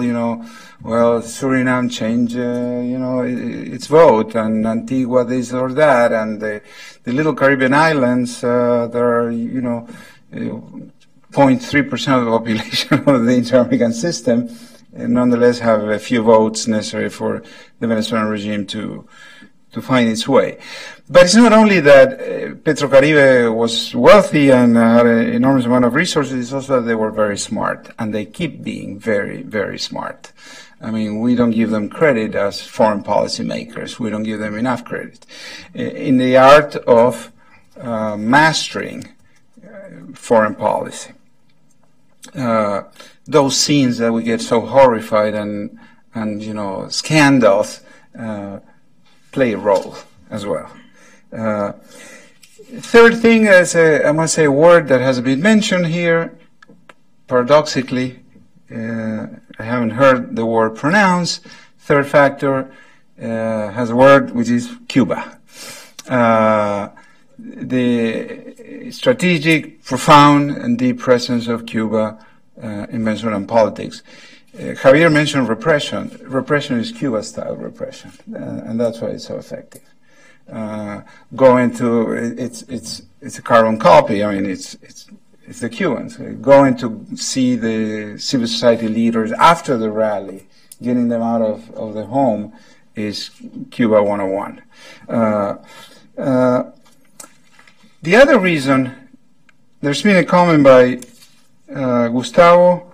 well, Suriname changed, its vote, and Antigua this or that, and the little Caribbean islands, there are, 0.3% of the population of the Inter-American system, and nonetheless have a few votes necessary for the Venezuelan regime to find its way. But it's not only that Petrocaribe was wealthy and had an enormous amount of resources, it's also that they were very smart, and they keep being very, very smart. I mean, we don't give them credit as foreign policy makers. We don't give them enough credit. In the art of mastering foreign policy. Those scenes that we get so horrified and scandals play a role as well. Third thing is, I must say, a word that hasn't been mentioned here. Paradoxically, I haven't heard the word pronounced. Third factor has a word which is Cuba. The strategic, profound, and deep presence of Cuba in Venezuelan politics. Javier mentioned repression. Repression is Cuba-style repression, and that's why it's so effective. It's a carbon copy. I mean, it's the Cubans going to see the civil society leaders after the rally getting them out of the home is Cuba 101. The other reason, there's been a comment by Gustavo,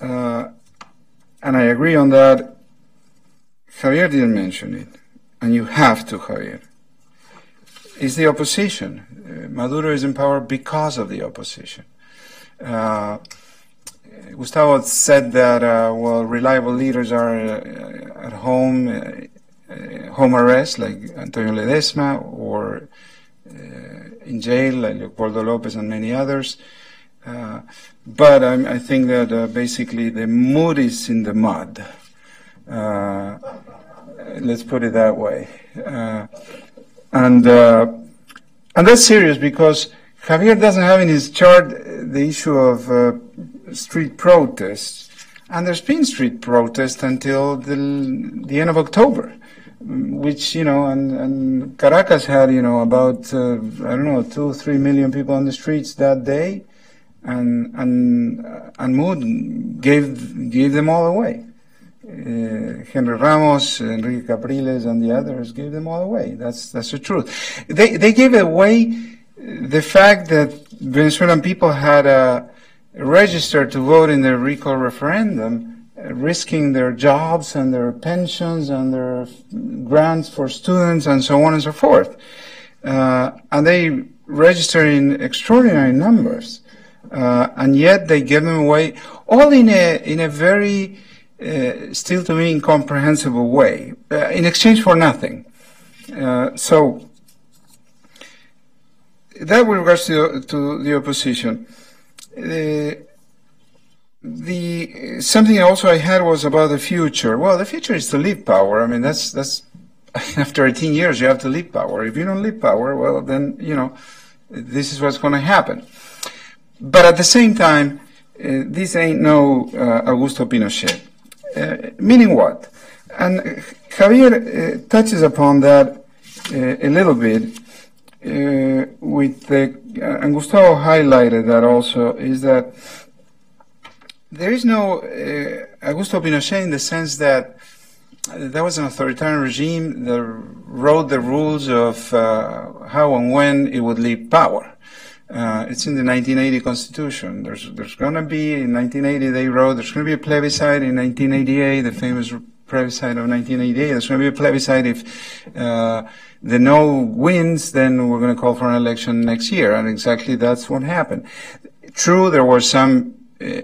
and I agree on that. Javier didn't mention it, and you have to, Javier. It's the opposition. Maduro is in power because of the opposition. Gustavo said that, well, reliable leaders are at home, home arrest, like Antonio Ledesma, or in jail, like Leopoldo Lopez and many others. But I think that basically the mood is in the mud. Let's put it that way. And that's serious, because Javier doesn't have in his chart the issue of street protests, and there's been street protests until the end of October, which, you know, and Caracas had, you know, about, I don't know, 2 or 3 million people on the streets that day, and Mood gave them all away. Henry Ramos, Enrique Capriles, and the others gave them all away. That's the truth. They gave away the fact that Venezuelan people had registered to vote in the recall referendum, risking their jobs and their pensions and their grants for students and so on and so forth. And they registered in extraordinary numbers, and yet they gave them away all in a very still to me incomprehensible way, in exchange for nothing. So that with regards to the opposition. The something also I had was about the future. Well, the future is to leave power. I mean, that's after 18 years you have to leave power. If you don't leave power, well, then, you know, this is what's going to happen. But at the same time, this ain't no Augusto Pinochet. Meaning what? And Javier touches upon that a little bit with the, and Gustavo highlighted that also, is that there is no Augusto Pinochet in the sense that that was an authoritarian regime that wrote the rules of how and when it would leave power. It's in the 1980 Constitution. There's going to be, in 1980 they wrote, there's going to be a plebiscite in 1988, the famous plebiscite of 1988. There's going to be a plebiscite. If the no wins, then we're going to call for an election next year. And exactly that's what happened. True, there were some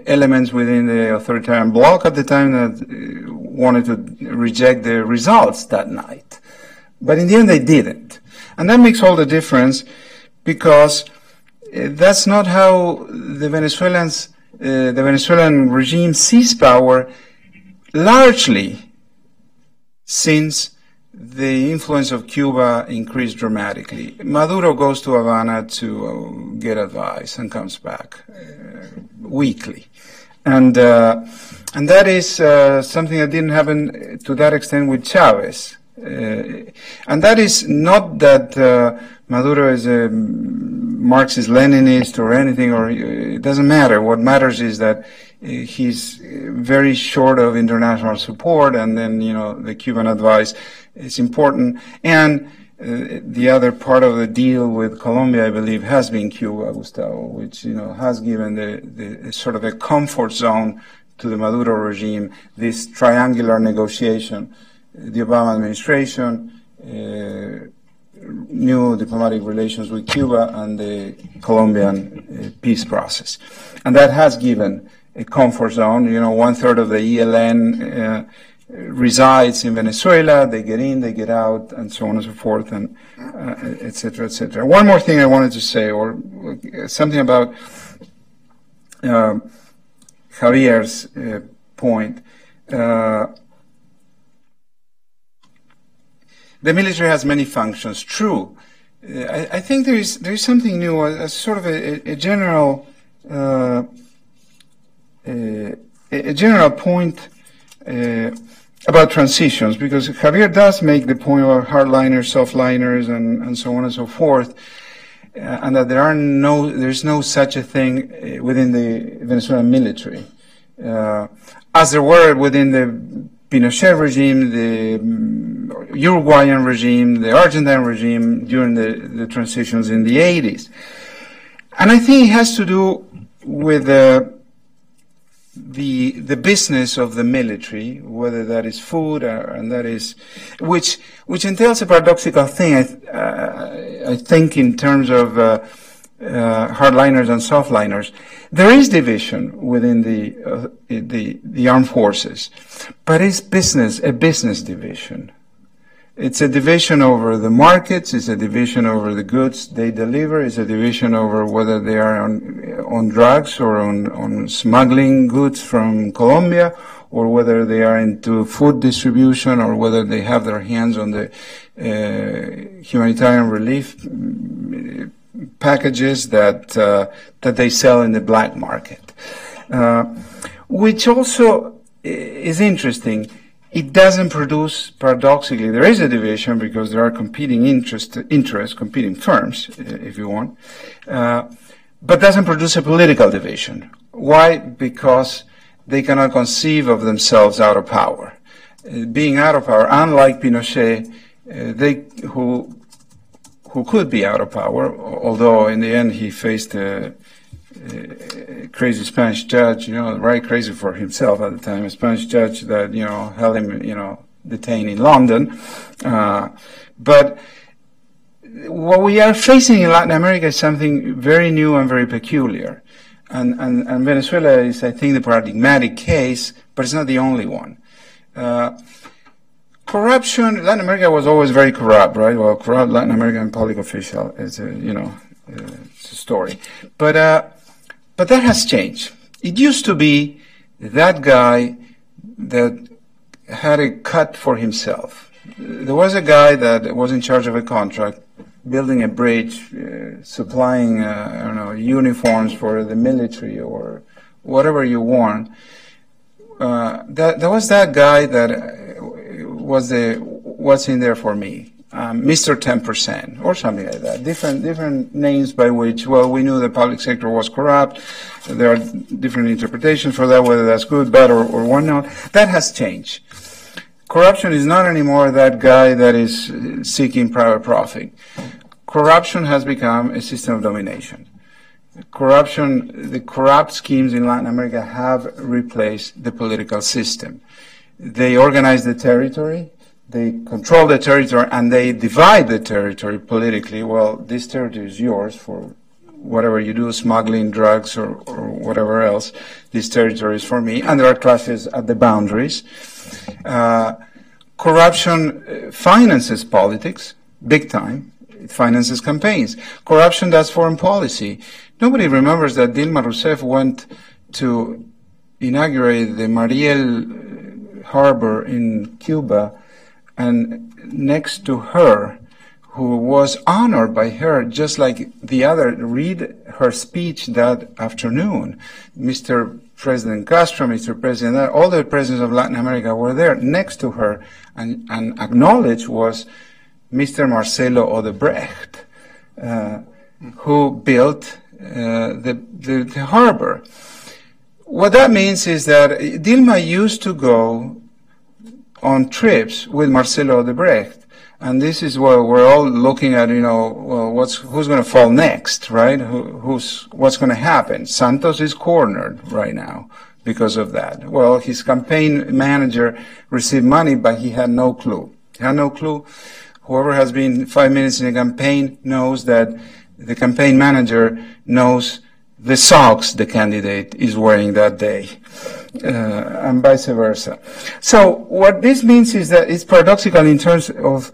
elements within the authoritarian bloc at the time that wanted to reject the results that night. But in the end they didn't. And that makes all the difference, because that's not how the Venezuelan regime seized power, largely since the influence of Cuba increased dramatically. Maduro goes to Havana to get advice and comes back weekly. And that is something that didn't happen to that extent with Chavez. And that is not that Maduro is a Marxist-Leninist or anything, or it doesn't matter. What matters is that he's very short of international support, and then, you know, the Cuban advice is important. And the other part of the deal with Colombia, I believe, has been Cuba, Gustavo, which, you know, has given the sort of a comfort zone to the Maduro regime, this triangular negotiation. The Obama administration, new diplomatic relations with Cuba, and the Colombian peace process. And that has given a comfort zone. You know, 1/3 of the ELN resides in Venezuela. They get in, they get out, and so on and so forth, and et cetera, et cetera. One more thing I wanted to say, or something about Javier's point. The military has many functions. True, I think there is something new, a sort of a general general point about transitions, because Javier does make the point about hardliners, softliners, and so on and so forth, and that there's no such a thing within the Venezuelan military as there were within the Pinochet regime, the Uruguayan regime, the Argentine regime during the transitions in the 80s. And I think it has to do with the business of the military, whether that is food and that is, which entails a paradoxical thing, I think, in terms of hardliners and softliners. There is division within the armed forces, but it's a business division. It's a division over the markets, it's a division over the goods they deliver, it's a division over whether they are on drugs or on smuggling goods from Colombia, or whether they are into food distribution, or whether they have their hands on the humanitarian relief packages that they sell in the black market. Which also is interesting. It doesn't produce, paradoxically, there is a division because there are competing interests, competing firms, if you want, but doesn't produce a political division. Why? Because they cannot conceive of themselves out of power. Being out of power, unlike Pinochet, who could be out of power, although in the end he faced a crazy Spanish judge, you know, right, crazy for himself at the time, a Spanish judge that, you know, held him, you know, detained in London. But what we are facing in Latin America is something very new and very peculiar. And Venezuela is, I think, the paradigmatic case, but it's not the only one. Corruption, Latin America was always very corrupt, right? Well, corrupt Latin American public official is, you know, it's a story. But that has changed. It used to be that guy that had a cut for himself. There was a guy that was in charge of a contract, building a bridge, supplying, I don't know, uniforms for the military or whatever you want. That was that guy that was what's in there for me. Mr. 10% or something like that. Different names by which, well, we knew the public sector was corrupt. There are different interpretations for that, whether that's good, bad, or whatnot. That has changed. Corruption is not anymore that guy that is seeking private profit. Corruption has become a system of domination. Corruption, the corrupt schemes in Latin America have replaced the political system. They organize the territory. They control the territory and they divide the territory politically. Well, this territory is yours for whatever you do, smuggling drugs or whatever else. This territory is for me. And there are clashes at the boundaries. Corruption finances politics, big time. It finances campaigns. Corruption does foreign policy. Nobody remembers that Dilma Rousseff went to inaugurate the Mariel harbor in Cuba, and next to her, who was honored by her, just like the other, read her speech that afternoon. Mr. President Castro, Mr. President, all the presidents of Latin America were there next to her, and acknowledged was Mr. Marcelo Odebrecht, who built the harbor. What that means is that Dilma used to go on trips with Marcelo Odebrecht, and this is what we're all looking at. You know, well, who's going to fall next, right? What's going to happen? Santos is cornered right now because of that. Well, his campaign manager received money, but he had no clue. He had no clue. Whoever has been 5 minutes in a campaign knows that the campaign manager knows the socks the candidate is wearing that day, and vice versa. So what this means is that it's paradoxical in terms of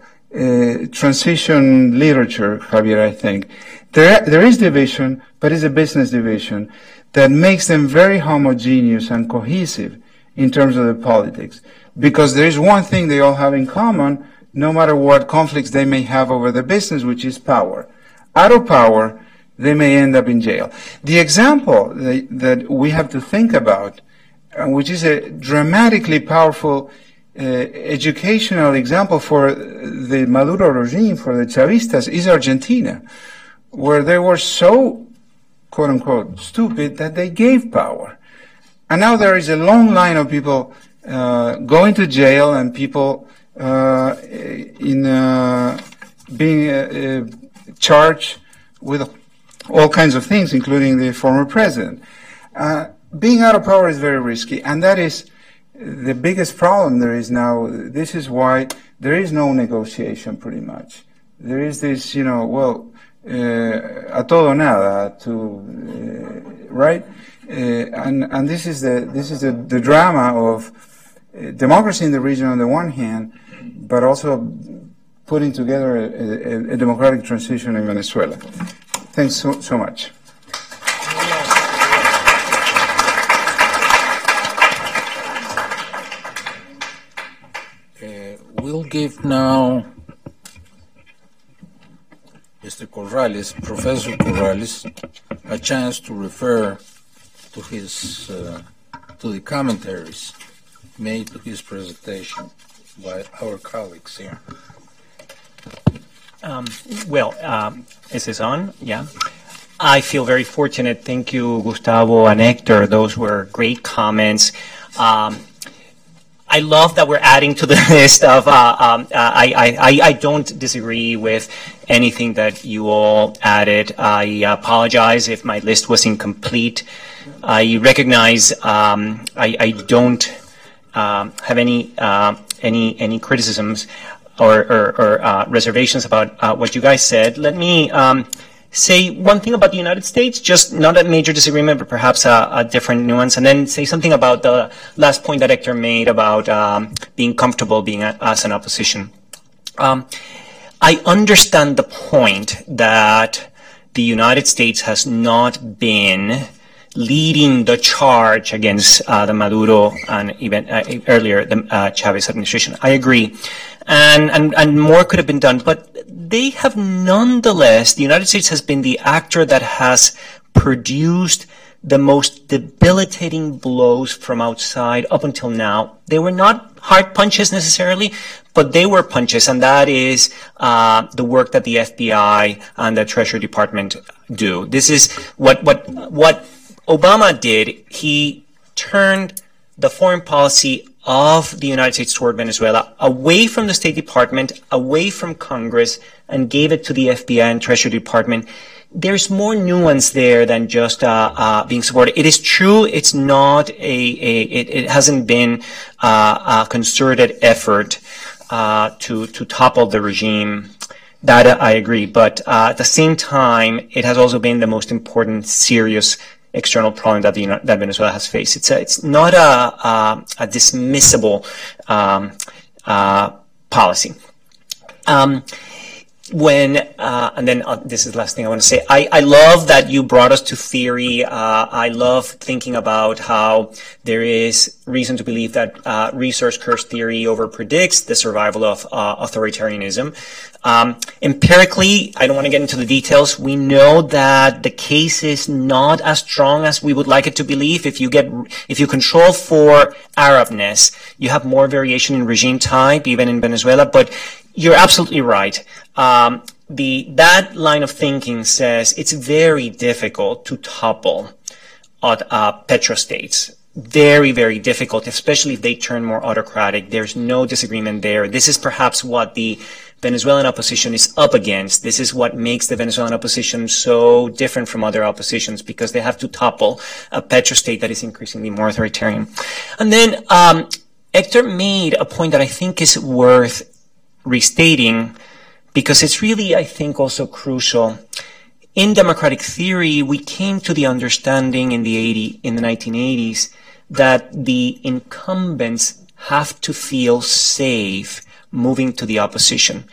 transition literature, Javier, I think. There is division, but it's a business division that makes them very homogeneous and cohesive in terms of the politics, because there is one thing they all have in common, no matter what conflicts they may have over the business, which is power. Out of power, they may end up in jail. The example that we have to think about, which is a dramatically powerful educational example for the Maduro regime, for the Chavistas, is Argentina, where they were so, quote unquote, stupid that they gave power. And now there is a long line of people going to jail and people being charged with all kinds of things, including the former president. Being out of power is very risky, and that is the biggest problem there is now. This is why there is no negotiation, pretty much. There is this, you know, well, a todo nada, to right, and this is the drama of democracy in the region on the one hand, but also putting together a democratic transition in Venezuela. Thanks so much. We'll give now Mr. Corrales, Professor Corrales, a chance to refer to his to the commentaries made to his presentation by our colleagues here. Is this on? Yeah. I feel very fortunate. Thank you, Gustavo and Hector. Those were great comments. I love that we're adding to the list of, I don't disagree with anything that you all added. I apologize if my list was incomplete. I recognize I don't have any criticisms or reservations about what you guys said. Let me say one thing about the United States, just not a major disagreement, but perhaps a different nuance, and then say something about the last point that Hector made about being comfortable being as an opposition. I understand the point that the United States has not been leading the charge against the Maduro and even earlier the Chavez administration. I agree, and more could have been done, but they have nonetheless, the United States has been the actor that has produced the most debilitating blows from outside up until now. They were not hard punches necessarily, but they were punches, and that is the work that the FBI and the Treasury Department do. This is what Obama did. He turned the foreign policy of the United States toward Venezuela away from the State Department, away from Congress, and gave it to the FBI and Treasury Department. There's more nuance there than just being supported. It is true it's not it hasn't been a concerted effort to topple the regime. That I agree. But at the same time, it has also been the most important serious external problem that that Venezuela has faced. It's not a dismissible policy. This is the last thing I want to say. I love that you brought us to theory. I love thinking about how there is reason to believe that research curse theory overpredicts the survival of authoritarianism. Empirically, I don't want to get into the details. We know that the case is not as strong as we would like it to believe. If you control for Arabness, you have more variation in regime type, even in Venezuela. But you're absolutely right. That line of thinking says it's very difficult to topple petrostates. Very, very difficult, especially if they turn more autocratic. There's no disagreement there. This is perhaps what the Venezuelan opposition is up against. This is what makes the Venezuelan opposition so different from other oppositions, because they have to topple a petrostate that is increasingly more authoritarian. And then Hector made a point that I think is worth restating, because it's really, I think, also crucial. In democratic theory, we came to the understanding in the 1980s that the incumbents have to feel safe moving to the opposition.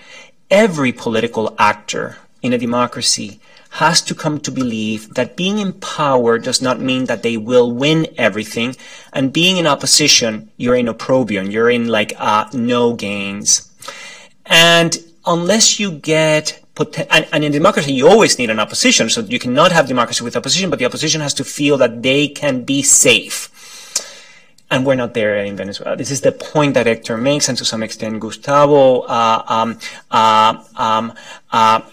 Every political actor in a democracy has to come to believe that being in power does not mean that they will win everything, and being in opposition, you're in opprobrium, you're in like no gains. And unless you get, and in democracy you always need an opposition, so you cannot have democracy with opposition, but the opposition has to feel that they can be safe. And we're not there in Venezuela. This is the point that Hector makes, and to some extent Gustavo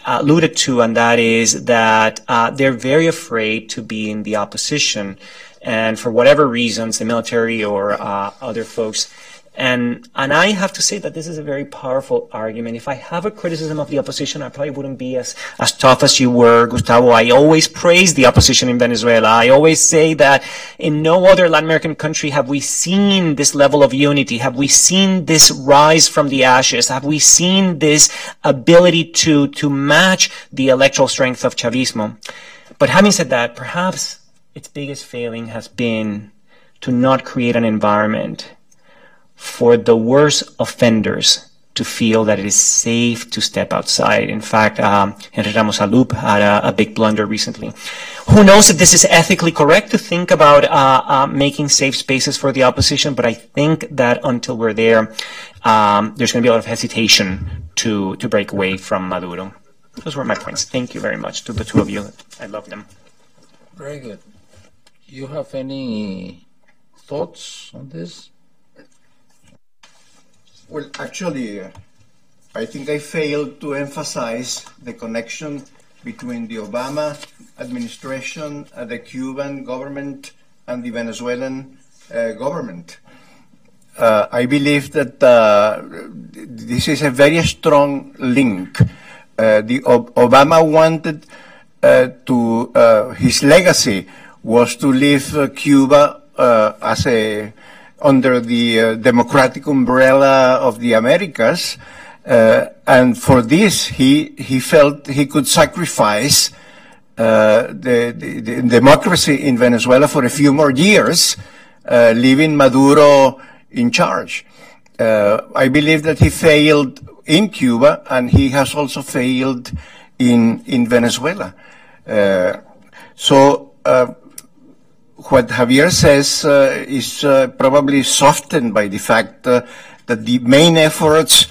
alluded to, and that is that they're very afraid to be in the opposition. and for whatever reasons, the military or other folks. And I have to say that this is a very powerful argument. If I have a criticism of the opposition, I probably wouldn't be as tough as you were, Gustavo. I always praise the opposition in Venezuela. I always say that in no other Latin American country have we seen this level of unity. Have we seen this rise from the ashes? Have we seen this ability to match the electoral strength of Chavismo? But having said that, perhaps its biggest failing has been to not create an environment for the worst offenders to feel that it is safe to step outside. In fact, Henry Ramos had a big blunder recently. Who knows if this is ethically correct to think about making safe spaces for the opposition, but I think that until we're there, there's going to be a lot of hesitation to break away from Maduro. Those were my points. Thank you very much to the two of you. I love them. Very good. You have any thoughts on this? Well, actually, I think I failed to emphasize the connection between the Obama administration, the Cuban government, and the Venezuelan government. I believe that this is a very strong link. Obama wanted to, his legacy was to leave Cuba as a under the democratic umbrella of the Americas, and for this he felt he could sacrifice the democracy in Venezuela for a few more years, leaving Maduro in charge. I believe that he failed in Cuba, and he has also failed in Venezuela. What Javier says is probably softened by the fact that the main efforts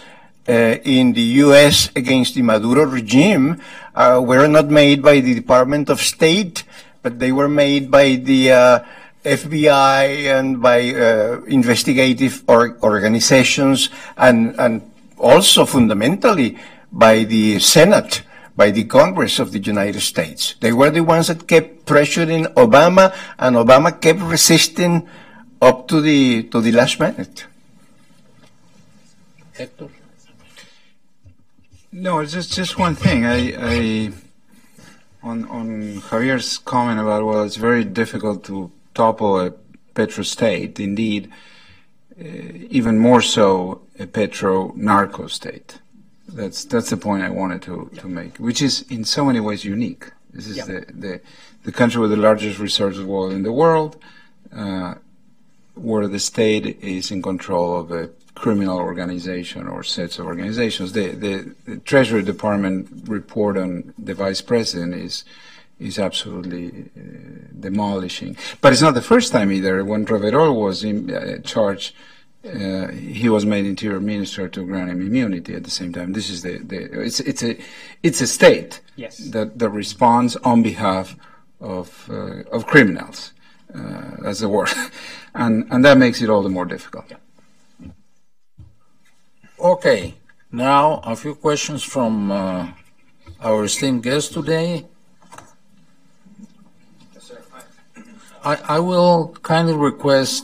in the U.S. against the Maduro regime were not made by the Department of State, but they were made by the FBI and by investigative organizations, and also fundamentally by the Senate, by the Congress of the United States. They were the ones that kept pressuring Obama, and Obama kept resisting up to the last minute. Hector? No, it's just one thing. On Javier's comment about, well, it's very difficult to topple a petro-state. Indeed, even more so a petro-narco state. That's the point I wanted to make, which is in so many ways unique. This is the country with the largest reserves of oil in the world, where the state is in control of a criminal organization or sets of organizations. The Treasury Department report on the Vice President is absolutely demolishing. But it's not the first time either. When Reverol was in charge, he was made Interior Minister to grant him immunity at the same time. This is it's a state that responds on behalf of criminals, that's the word, and that makes it all the more difficult. Yeah. Okay, now a few questions from our esteemed guest today. I will kindly request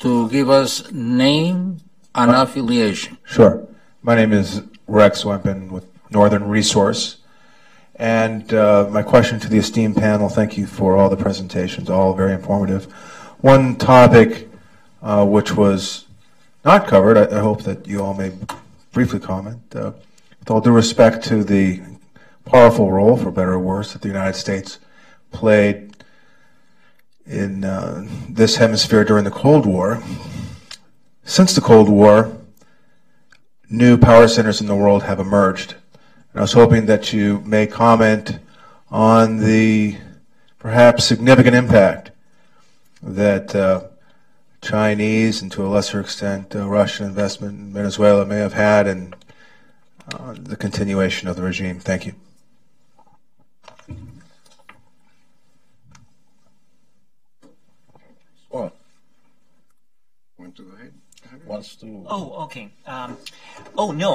to give us name and affiliation. Sure. My name is Rex Wempen with Northern Resource. And my question to the esteemed panel, thank you for all the presentations, all very informative. One topic which was not covered, I hope that you all may briefly comment, with all due respect to the powerful role, for better or worse, that the United States played in this hemisphere during the Cold War. Since the Cold War, new power centers in the world have emerged. And I was hoping that you may comment on the perhaps significant impact that Chinese and to a lesser extent Russian investment in Venezuela may have had in the continuation of the regime. Thank you. No,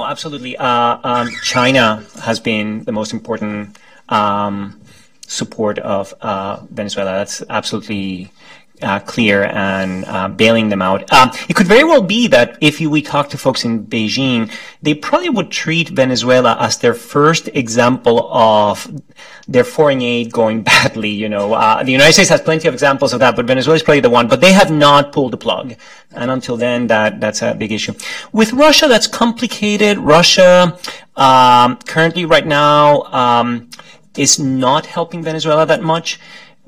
absolutely. China has been the most important support of Venezuela. That's absolutely clear, and bailing them out. It could very well be that if we talk to folks in Beijing, they probably would treat Venezuela as their first example of their foreign aid going badly. You know, the United States has plenty of examples of that, but Venezuela is probably the one. But they have not pulled the plug, and until then, that's a big issue. With Russia, that's complicated. Russia currently, right now, is not helping Venezuela that much,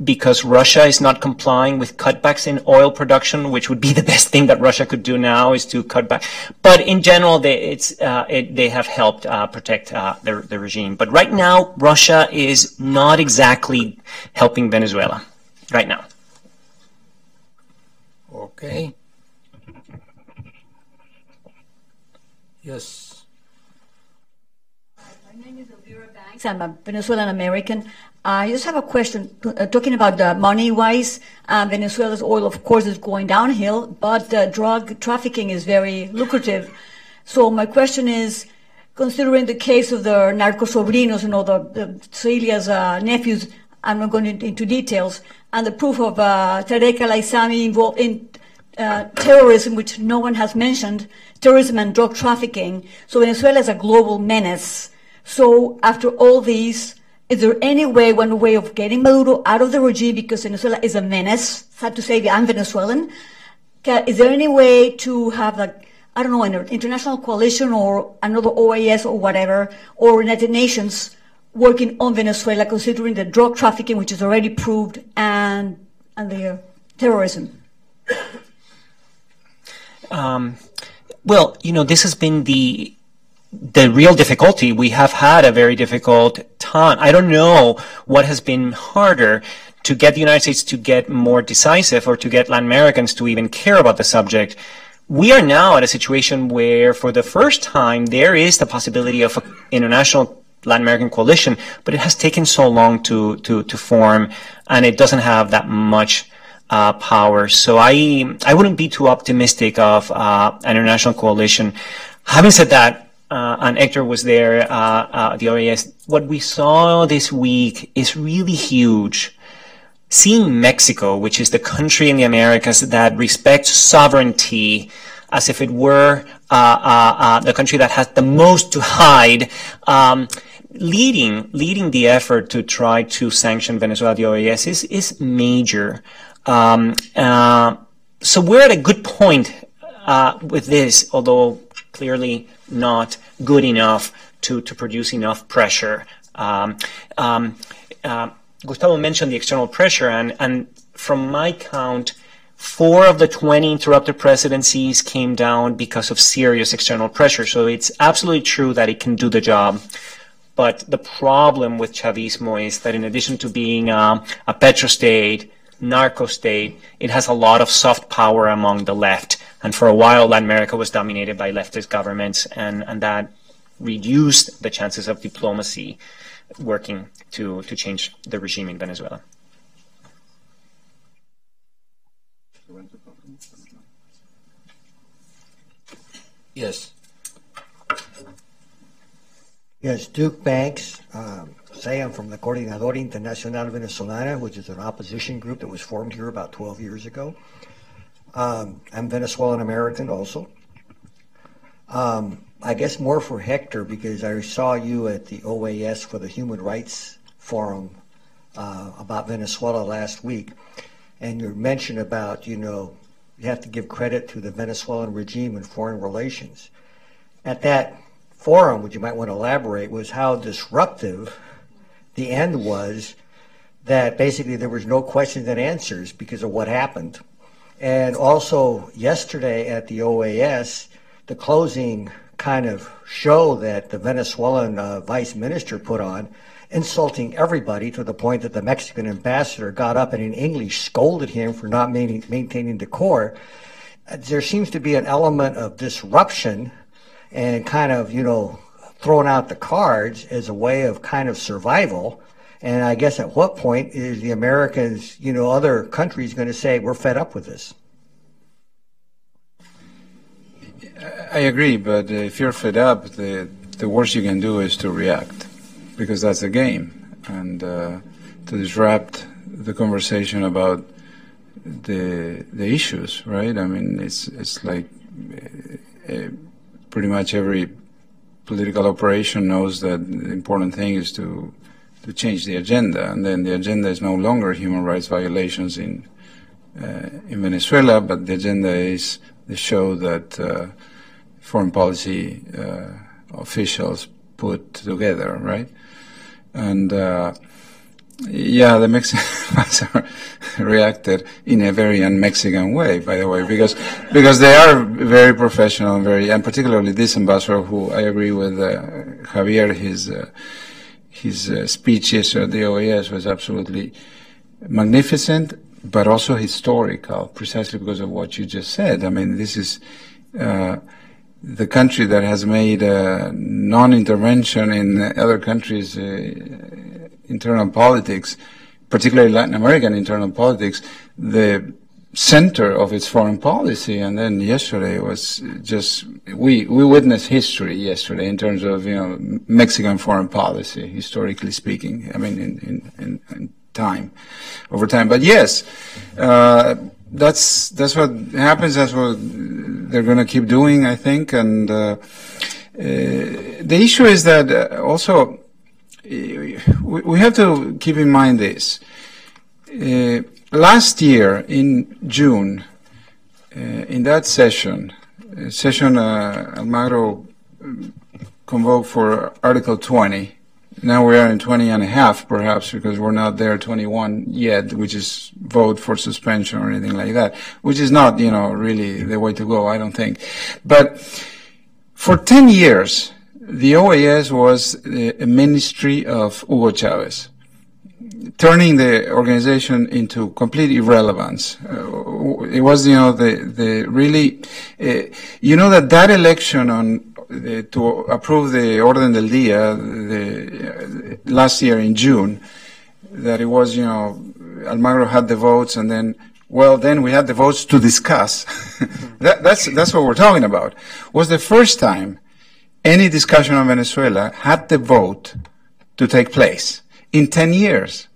because Russia is not complying with cutbacks in oil production, which would be the best thing that Russia could do now, is to cut back. But in general, they have helped protect the regime. But right now, Russia is not exactly helping Venezuela right now. Okay. Yes. I'm a Venezuelan American. I just have a question, talking about the money-wise. Venezuela's oil, of course, is going downhill, but drug trafficking is very lucrative. So my question is, considering the case of the narco-sobrinos, you know, the Celia's nephews, I'm not going into details, and the proof of Tarek al-Aissami involved in terrorism, which no one has mentioned, terrorism and drug trafficking. So Venezuela is a global menace. So after all these, is there any way, one way of getting Maduro out of the regime, because Venezuela is a menace, sad to say, I'm Venezuelan. Is there any way to have, like, I don't know, an international coalition or another OAS or whatever, or United Nations working on Venezuela, considering the drug trafficking, which is already proved, and the terrorism? Well, you know, this has been the real difficulty. We have had a very difficult time. I don't know what has been harder, to get the United States to get more decisive, or to get Latin Americans to even care about the subject. We are now at a situation where, for the first time, there is the possibility of an international Latin American coalition, but it has taken so long to form, and it doesn't have that much power. So I wouldn't be too optimistic of an international coalition. Having said that, and Hector was there at the OAS. What we saw this week is really huge. Seeing Mexico, which is the country in the Americas that respects sovereignty as if it were the country that has the most to hide, leading the effort to try to sanction Venezuela, the OAS, is major. So we're at a good point with this, although clearly not good enough to produce enough pressure. Gustavo mentioned the external pressure, and from my count, 4 of the 20 interrupted presidencies came down because of serious external pressure. So it's absolutely true that it can do the job. But the problem with Chavismo is that, in addition to being a petrostate, narco-state, it has a lot of soft power among the left. And for a while, Latin America was dominated by leftist governments, and that reduced the chances of diplomacy working to change the regime in Venezuela. Yes. Yes, Duke Banks. Say I'm from the Coordinadora Internacional Venezolana, which is an opposition group that was formed here about 12 years ago. I'm Venezuelan American also. I guess more for Hector, because I saw you at the OAS for the Human Rights Forum about Venezuela last week, and your mention about, you know, you have to give credit to the Venezuelan regime in foreign relations. At that forum, which you might want to elaborate, was how disruptive the end was, that basically there was no questions and answers because of what happened. And also yesterday at the OAS, the closing kind of show that the Venezuelan vice minister put on, insulting everybody to the point that the Mexican ambassador got up and in English scolded him for not maintaining decor. There seems to be an element of disruption and kind of, you know, throwing out the cards as a way of kind of survival. And I guess at what point is the Americans, you know, other countries going to say, we're fed up with this? I agree, but if you're fed up, the worst you can do is to react, because that's the game. And to disrupt the conversation about the issues, right? I mean, it's like pretty much every political operation knows that the important thing is to change the agenda, and then the agenda is no longer human rights violations in Venezuela, but the agenda is the show that foreign policy officials put together, right? And yeah, the Mexicans reacted in a very un-Mexican way, by the way, because they are very professional, and particularly this ambassador, who I agree with Javier, his speech yesterday at the OAS was absolutely magnificent, but also historical, precisely because of what you just said. I mean, this is the country that has made non-intervention in other countries' internal politics, particularly Latin American internal politics, the center of its foreign policy. And then yesterday was just, we witnessed history yesterday in terms of, you know, Mexican foreign policy, historically speaking, I mean, in time, over time. But yes, that's what happens. That's what they're going to keep doing, I think. And the issue is that also we have to keep in mind this. Last year in June, in that session Almagro convoked for Article 20. Now we are in 20 and a half, perhaps, because we're not there 21 yet, which is vote for suspension or anything like that, which is not, you know, really the way to go, I don't think. But for 10 years, the OAS was a ministry of Hugo Chavez, turning the organization into complete irrelevance. It was, you know, the really, you know, that election on to approve the Orden del Día last year in June, that it was, you know, Almagro had the votes, and then, well, then we had the votes to discuss. That's what we're talking about. Was the first time any discussion on Venezuela had the vote to take place in 10 years.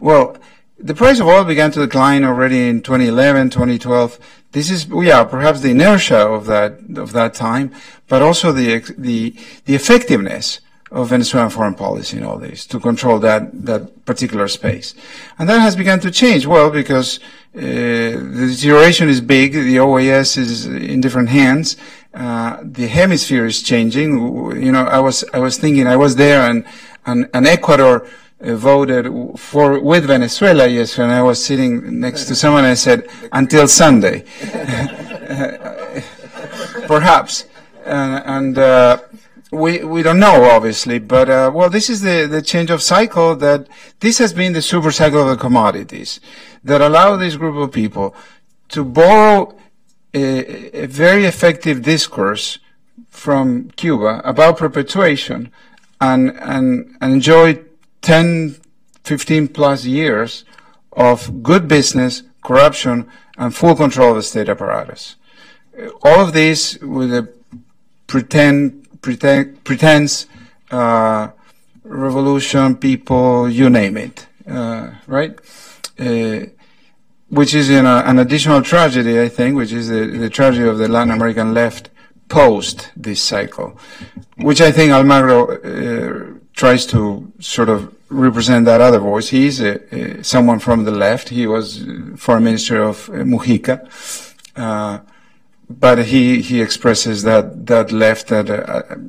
Well, the price of oil began to decline already in 2011, 2012. This is, yeah, perhaps the inertia of that time, but also the effectiveness of Venezuelan foreign policy in all this to control that particular space. And that has begun to change, well, because the deterioration is big, the OAS is in different hands, the hemisphere is changing. You know, I was thinking, I was there, and Ecuador voted with Venezuela yesterday, and I was sitting next to someone, and I said, until Sunday. Perhaps. And we don't know, obviously, but well, this is the change of cycle, that this has been the super cycle of the commodities that allow this group of people to borrow a very effective discourse from Cuba about perpetuation and enjoy 10, 15 plus years of good business, corruption, and full control of the state apparatus. All of this with a pretense, revolution, people, you name it, right? Which is an additional tragedy, I think, which is the tragedy of the Latin American left post this cycle, which I think Almagro tries to sort of represent that other voice. He's someone from the left. He was foreign minister of Mujica, but he expresses that left that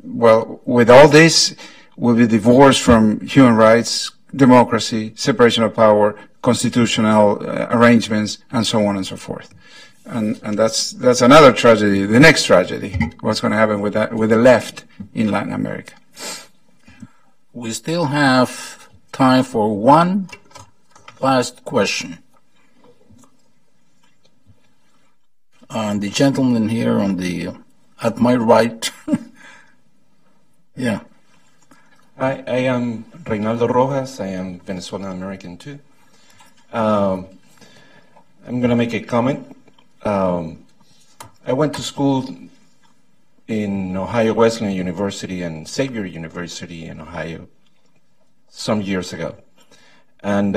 well, with all this, will be divorced from human rights, democracy, separation of power, constitutional arrangements, and so on and so forth. And that's another tragedy. The next tragedy, what's going to happen with the left in Latin America. We still have time for one last question. And the gentleman here on at my right. Yeah. Hi, I am Reynaldo Rojas. I am Venezuelan American too. I'm going to make a comment. I went to school in Ohio Wesleyan University and Xavier University in Ohio some years ago. And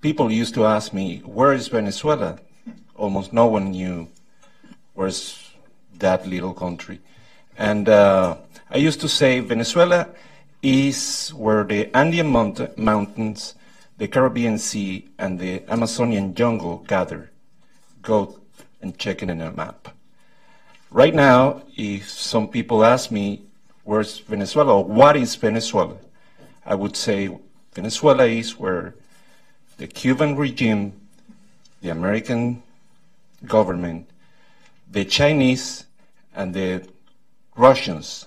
people used to ask me, where is Venezuela? Almost no one knew where's that little country. And I used to say Venezuela is where the Andean mountains, the Caribbean Sea, and the Amazonian jungle gather. Go and check it in a map. Right now, if some people ask me, where's Venezuela, or what is Venezuela? I would say Venezuela is where the Cuban regime, the American government, the Chinese, and the Russians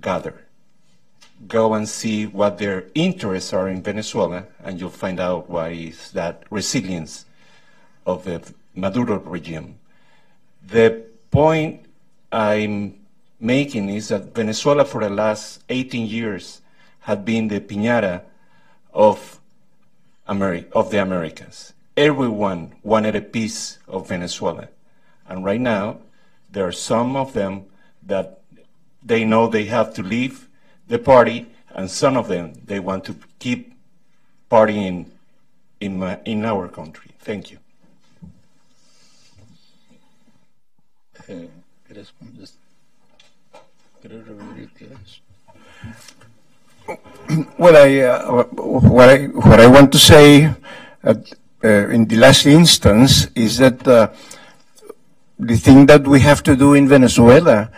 gather. Go and see what their interests are in Venezuela, and you'll find out why is that resilience of the Maduro regime. The point I'm making is that Venezuela for the last 18 years had been the piñata of the Americas. Everyone wanted a piece of Venezuela. And right now, there are some of them that they know they have to leave the party, and some of them, they want to keep partying in our country. Thank you. Well, what I want to say in the last instance is that the thing that we have to do in Venezuela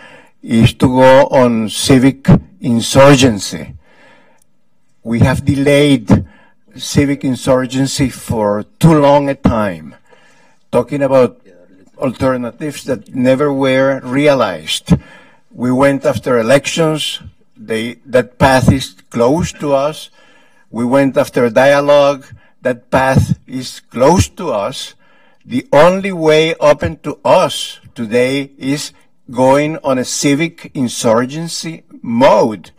is to go on civic insurgency. We have delayed civic insurgency for too long a time, talking about alternatives that never were realized. We went after elections. That path is closed to us. We went after dialogue. That path is closed to us. The only way open to us today is going on a civic insurgency mode.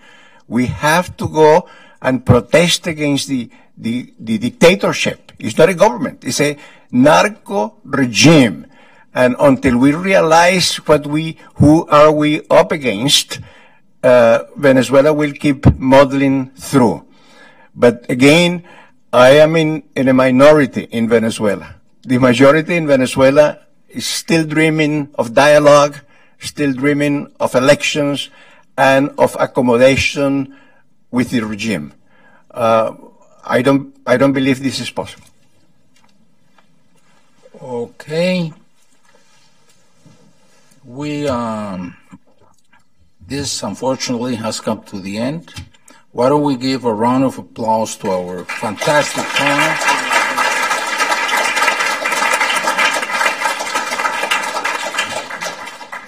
We have to go and protest against the dictatorship. It's not a government. It's a narco regime. And until we realize who we are up against, Venezuela will keep muddling through. But again, I am in a minority in Venezuela. The majority in Venezuela is still dreaming of dialogue, still dreaming of elections, and of accommodation with the regime. I don't believe this is possible. Okay. This unfortunately has come to the end. Why don't we give a round of applause to our fantastic panel?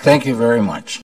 Thank you very much.